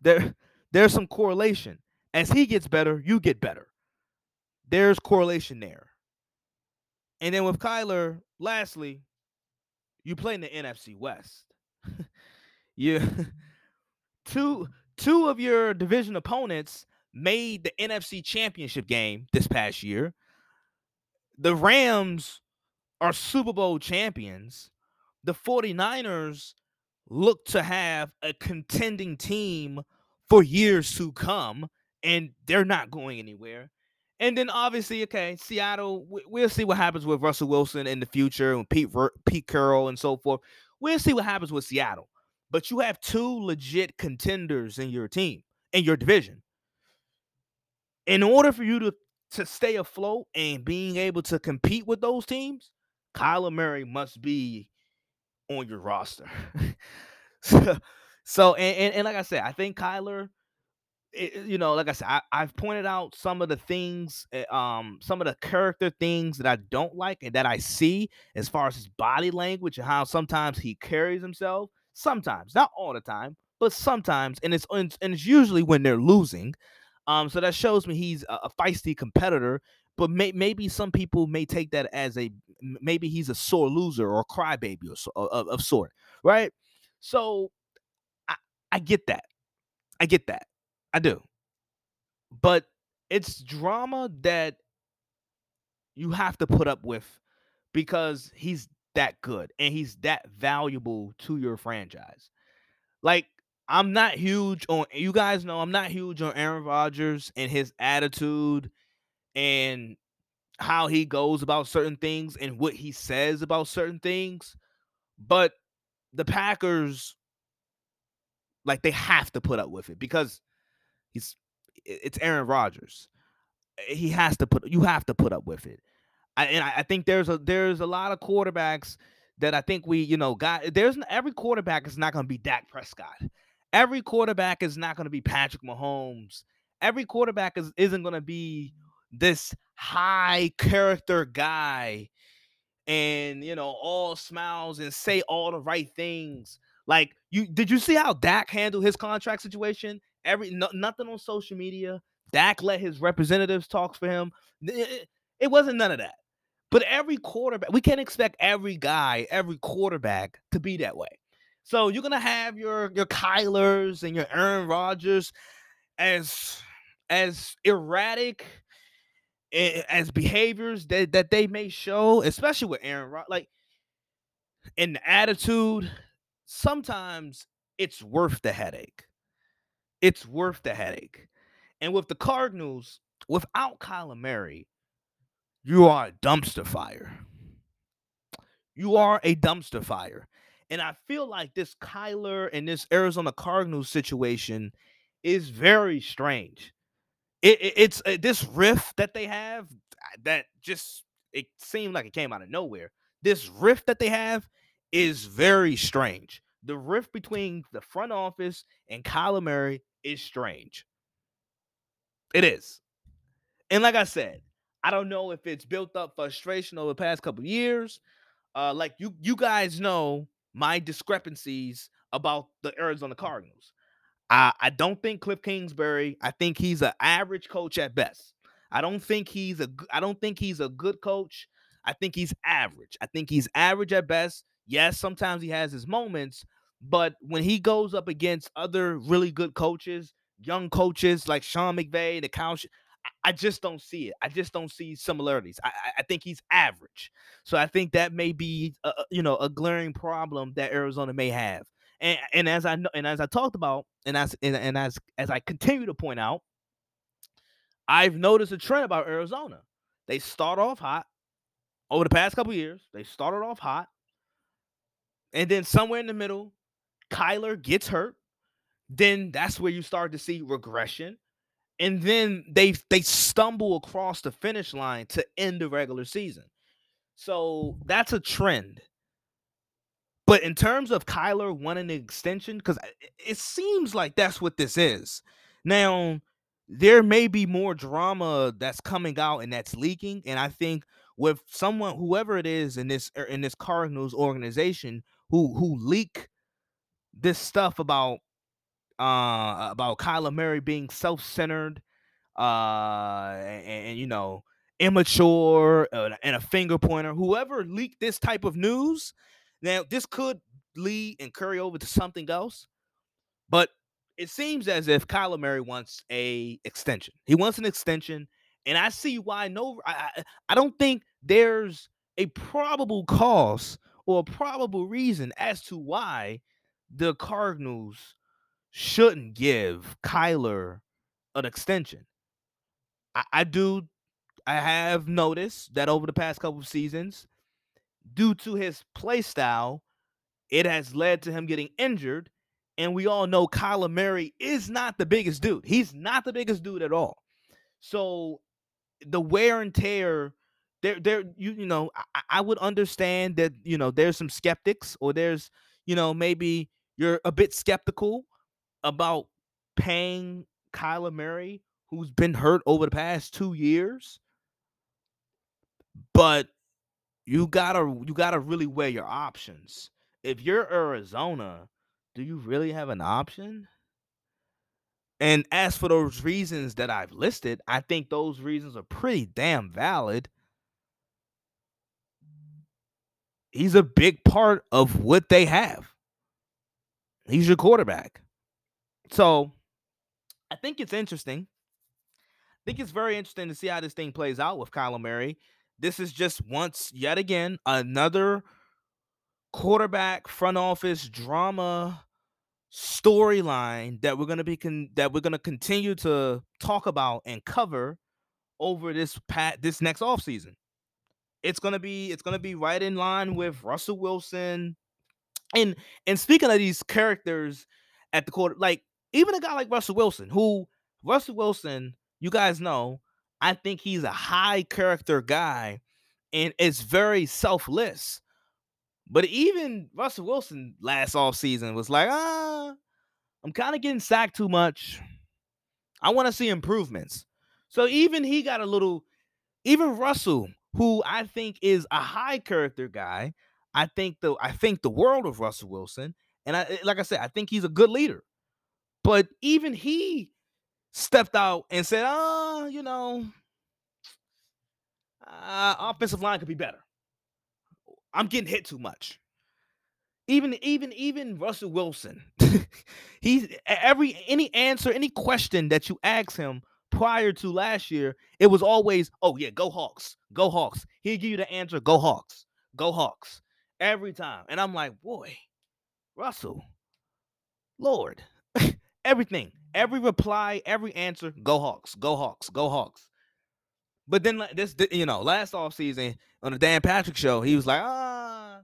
There, there's some correlation. As he gets better, you get better. There's correlation there. And then with Kyler, lastly, you play in the N F C West. you, two, two of your division opponents made the N F C Championship game this past year. The Rams are Super Bowl champions. The 49ers look to have a contending team for years to come, and they're not going anywhere. And then obviously, okay, Seattle, we'll see what happens with Russell Wilson in the future and Pete Pete Carroll and so forth. We'll see what happens with Seattle. But you have two legit contenders in your team, in your division. in order for you to, to stay afloat and being able to compete with those teams, Kyler Murray must be on your roster. so, so and, and, and like I said, I think Kyler, it, you know, like I said, I, I've pointed out some of the things, um, some of the character things that I don't like and that I see as far as his body language and how sometimes he carries himself. Sometimes, not all the time, but sometimes, and it's and it's usually when they're losing. Um, so that shows me he's a, a feisty competitor. But may, maybe some people may take that as a maybe he's a sore loser or a crybaby or so, of, of sort, right? So I, I get that, I get that, I do. But it's drama that you have to put up with because he's that good and he's that valuable to your franchise. Like, I'm not huge on, you guys know, I'm not huge on Aaron Rodgers and his attitude and how he goes about certain things and what he says about certain things. But the Packers, like, they have to put up with it because he's, it's Aaron Rodgers. He has to put, you have to put up with it. I, and I think there's a there's a lot of quarterbacks that I think we, you know, got. There's every quarterback is not going to be Dak Prescott. Every quarterback is not going to be Patrick Mahomes. Every quarterback is, isn't going to be this high character guy and, you know, all smiles and say all the right things. Like, you did you see how Dak handled his contract situation? Every no, nothing on social media. Dak let his representatives talk for him. It, it wasn't none of that. But every quarterback, we can't expect every guy, every quarterback to be that way. So you're going to have your your Kylers and your Aaron Rodgers as as erratic as behaviors that, that they may show, especially with Aaron Rodgers. Like, in the attitude, sometimes it's worth the headache. It's worth the headache. And with the Cardinals, without Kyler Murray, you are a dumpster fire. You are a dumpster fire. And I feel like this Kyler and this Arizona Cardinals situation is very strange. It, it, it's uh, this rift that they have that just, it seemed like it came out of nowhere. This rift that they have is very strange. The rift between the front office and Kyler Murray is strange. It is. And like I said, I don't know if it's built up frustration over the past couple of years. Uh, like, you you guys know my discrepancies about the Arizona Cardinals. I, I don't think Kliff Kingsbury, I think he's an average coach at best. I don't think he's a I don't think he's a good coach. I think he's average. I think he's average at best. Yes, sometimes he has his moments, but when he goes up against other really good coaches, young coaches like Sean McVay, the coach, I just don't see it. I just don't see similarities. I, I think he's average. So I think that may be, a, you know, a glaring problem that Arizona may have. And and as I know, and as I talked about, and as and, and as as I continue to point out, I've noticed a trend about Arizona. They start off hot over the past couple of years. They started off hot, and then somewhere in the middle, Kyler gets hurt. Then that's where you start to see regression. And then they they stumble across the finish line to end the regular season. So that's a trend. But in terms of Kyler wanting an extension, because it seems like that's what this is. Now, there may be more drama that's coming out and that's leaking. And I think with someone, whoever it is in this in this Cardinals organization who who leak this stuff about Uh, about Kyler Murray being self-centered, uh, and, and you know, immature, uh, and a finger pointer. Whoever leaked this type of news, now this could lead and carry over to something else. But it seems as if Kyler Murray wants a extension. He wants an extension, and I see why. No, I, I, I don't think there's a probable cause or a probable reason as to why the Cardinals shouldn't give Kyler an extension. I, I do. I have noticed that over the past couple of seasons, due to his play style, it has led to him getting injured. And we all know Kyler Murray is not the biggest dude. He's not the biggest dude at all. So the wear and tear, there, there, you, you know, I, I would understand that, you know, there's some skeptics, or there's, you know, maybe you're a bit skeptical about paying Kyler Murray, who's been hurt over the past two years. But you gotta, you gotta really weigh your options. If you're Arizona, do you really have an option? And as for those reasons that I've listed, I think those reasons are pretty damn valid. He's a big part of what they have. He's your quarterback. So I think it's interesting. I think it's very interesting to see how this thing plays out with Kyler Murray. This is just once, yet again, another quarterback front office drama storyline that we're going to be con- that we're going to continue to talk about and cover over this pat this next offseason. It's going to be it's going to be right in line with Russell Wilson. And and speaking of these characters at the quarter, like even a guy like Russell Wilson, who Russell Wilson, you guys know, I think he's a high character guy and it's very selfless. But even Russell Wilson last offseason was like, ah, I'm kind of getting sacked too much. I want to see improvements. So even he got a little, even Russell, who I think is a high character guy, I think the, I think the world of Russell Wilson. And I, like I said, I think he's a good leader. But even he stepped out and said, oh, you know, uh, offensive line could be better. I'm getting hit too much. Even, even, even Russell Wilson, he's every, any answer, any question that you ask him prior to last year, it was always, oh yeah, go Hawks, go Hawks. He'll give you the answer, go Hawks, go Hawks, every time. And I'm like, boy, Russell, Lord, everything, every reply, every answer, go Hawks, go Hawks, go Hawks. But then this, you know, last offseason on the Dan Patrick show, he was like, ah,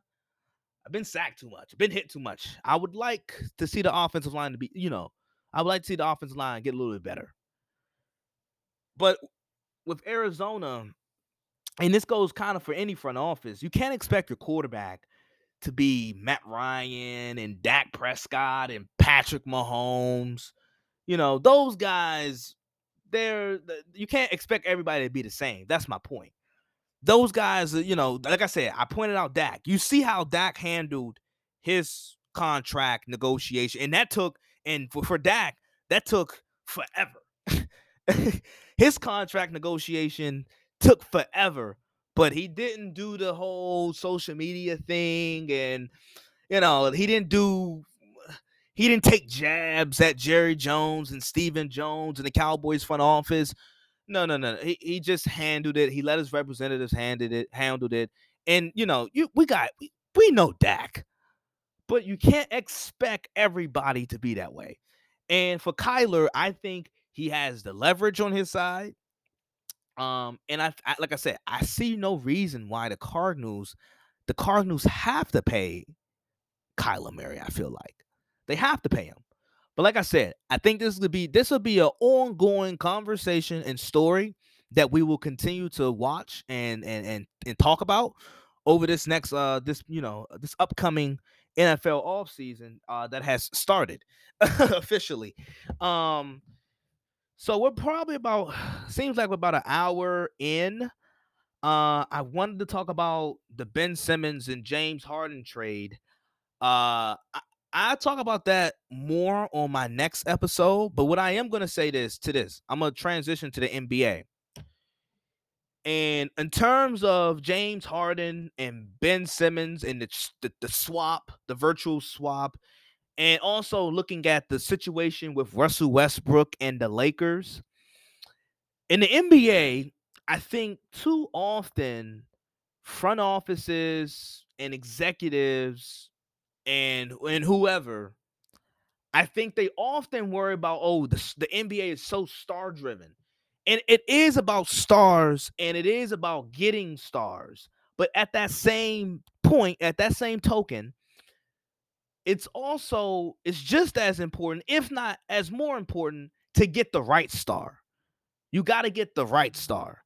I've been sacked too much. I've been hit too much. I would like to see the offensive line to be, you know, I would like to see the offensive line get a little bit better. But with Arizona, and this goes kind of for any front office, you can't expect your quarterback to be Matt Ryan and Dak Prescott and Patrick Mahomes. You know, those guys, There, you can't expect everybody to be the same. That's my point. Those guys, you know, like I said, I pointed out Dak. You see how Dak handled his contract negotiation, and that took, and for, for Dak, that took forever. His contract negotiation took forever, but he didn't do the whole social media thing, and you know, he didn't do. He didn't take jabs at Jerry Jones and Stephen Jones and the Cowboys front office. No, no, no. He he just handled it. He let his representatives handle it, handled it. And, you know, you we got we, we know Dak. But you can't expect everybody to be that way. And for Kyler, I think he has the leverage on his side. Um, and I, I like I said, I see no reason why the Cardinals, the Cardinals have to pay Kyler Murray, I feel like. They have to pay him. But like I said, I think this would be this will be an ongoing conversation and story that we will continue to watch and and and, and talk about over this next uh this you know this upcoming N F L offseason uh that has started officially. Um so we're probably about seems like we're about an hour in. Uh I wanted to talk about the Ben Simmons and James Harden trade. Uh I, I'll talk about that more on my next episode, but what I am going to say this to this, I'm going to transition to the N B A. And in terms of James Harden and Ben Simmons and the, the, the swap, the virtual swap, and also looking at the situation with Russell Westbrook and the Lakers, in the N B A, I think too often front offices and executives And and whoever, I think they often worry about, oh, the, the N B A is so star-driven. And it is about stars, and it is about getting stars. But at that same point, at that same token, it's also, it's just as important, if not as more important, to get the right star. You got to get the right star.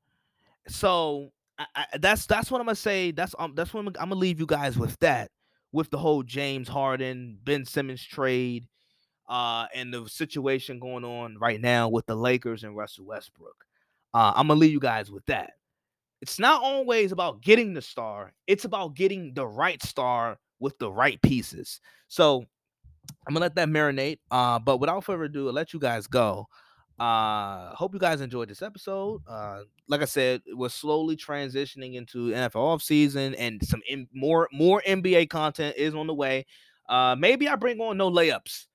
So I, I, that's that's what I'm gonna say. That's um, that's what I'm, I'm gonna leave you guys with. That with the whole James Harden, Ben Simmons trade, uh, and the situation going on right now with the Lakers and Russell Westbrook. Uh, I'm gonna leave you guys with that. It's not always about getting the star. It's about getting the right star with the right pieces. So I'm gonna let that marinate. Uh, but without further ado, I'll let you guys go. Uh, hope you guys enjoyed this episode. Uh, like I said, we're slowly transitioning into N F L offseason, and some in, more more N B A content is on the way. Uh, maybe I bring on no layups.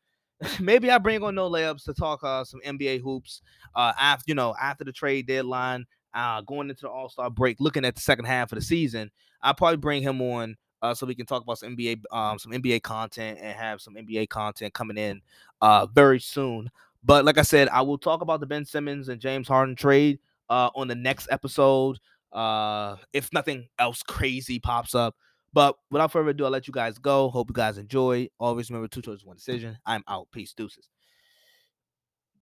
Maybe I bring on no layups to talk uh, some N B A hoops. Uh, after you know, after the trade deadline, uh, going into the All-Star break, looking at the second half of the season, I'll probably bring him on. Uh, so we can talk about some N B A, um, some N B A content, and have some N B A content coming in uh, very soon. But like I said, I will talk about the Ben Simmons and James Harden trade uh, on the next episode, uh, if nothing else crazy pops up. But without further ado, I'll let you guys go. Hope you guys enjoy. Always remember, two choices, one decision. I'm out. Peace. Deuces.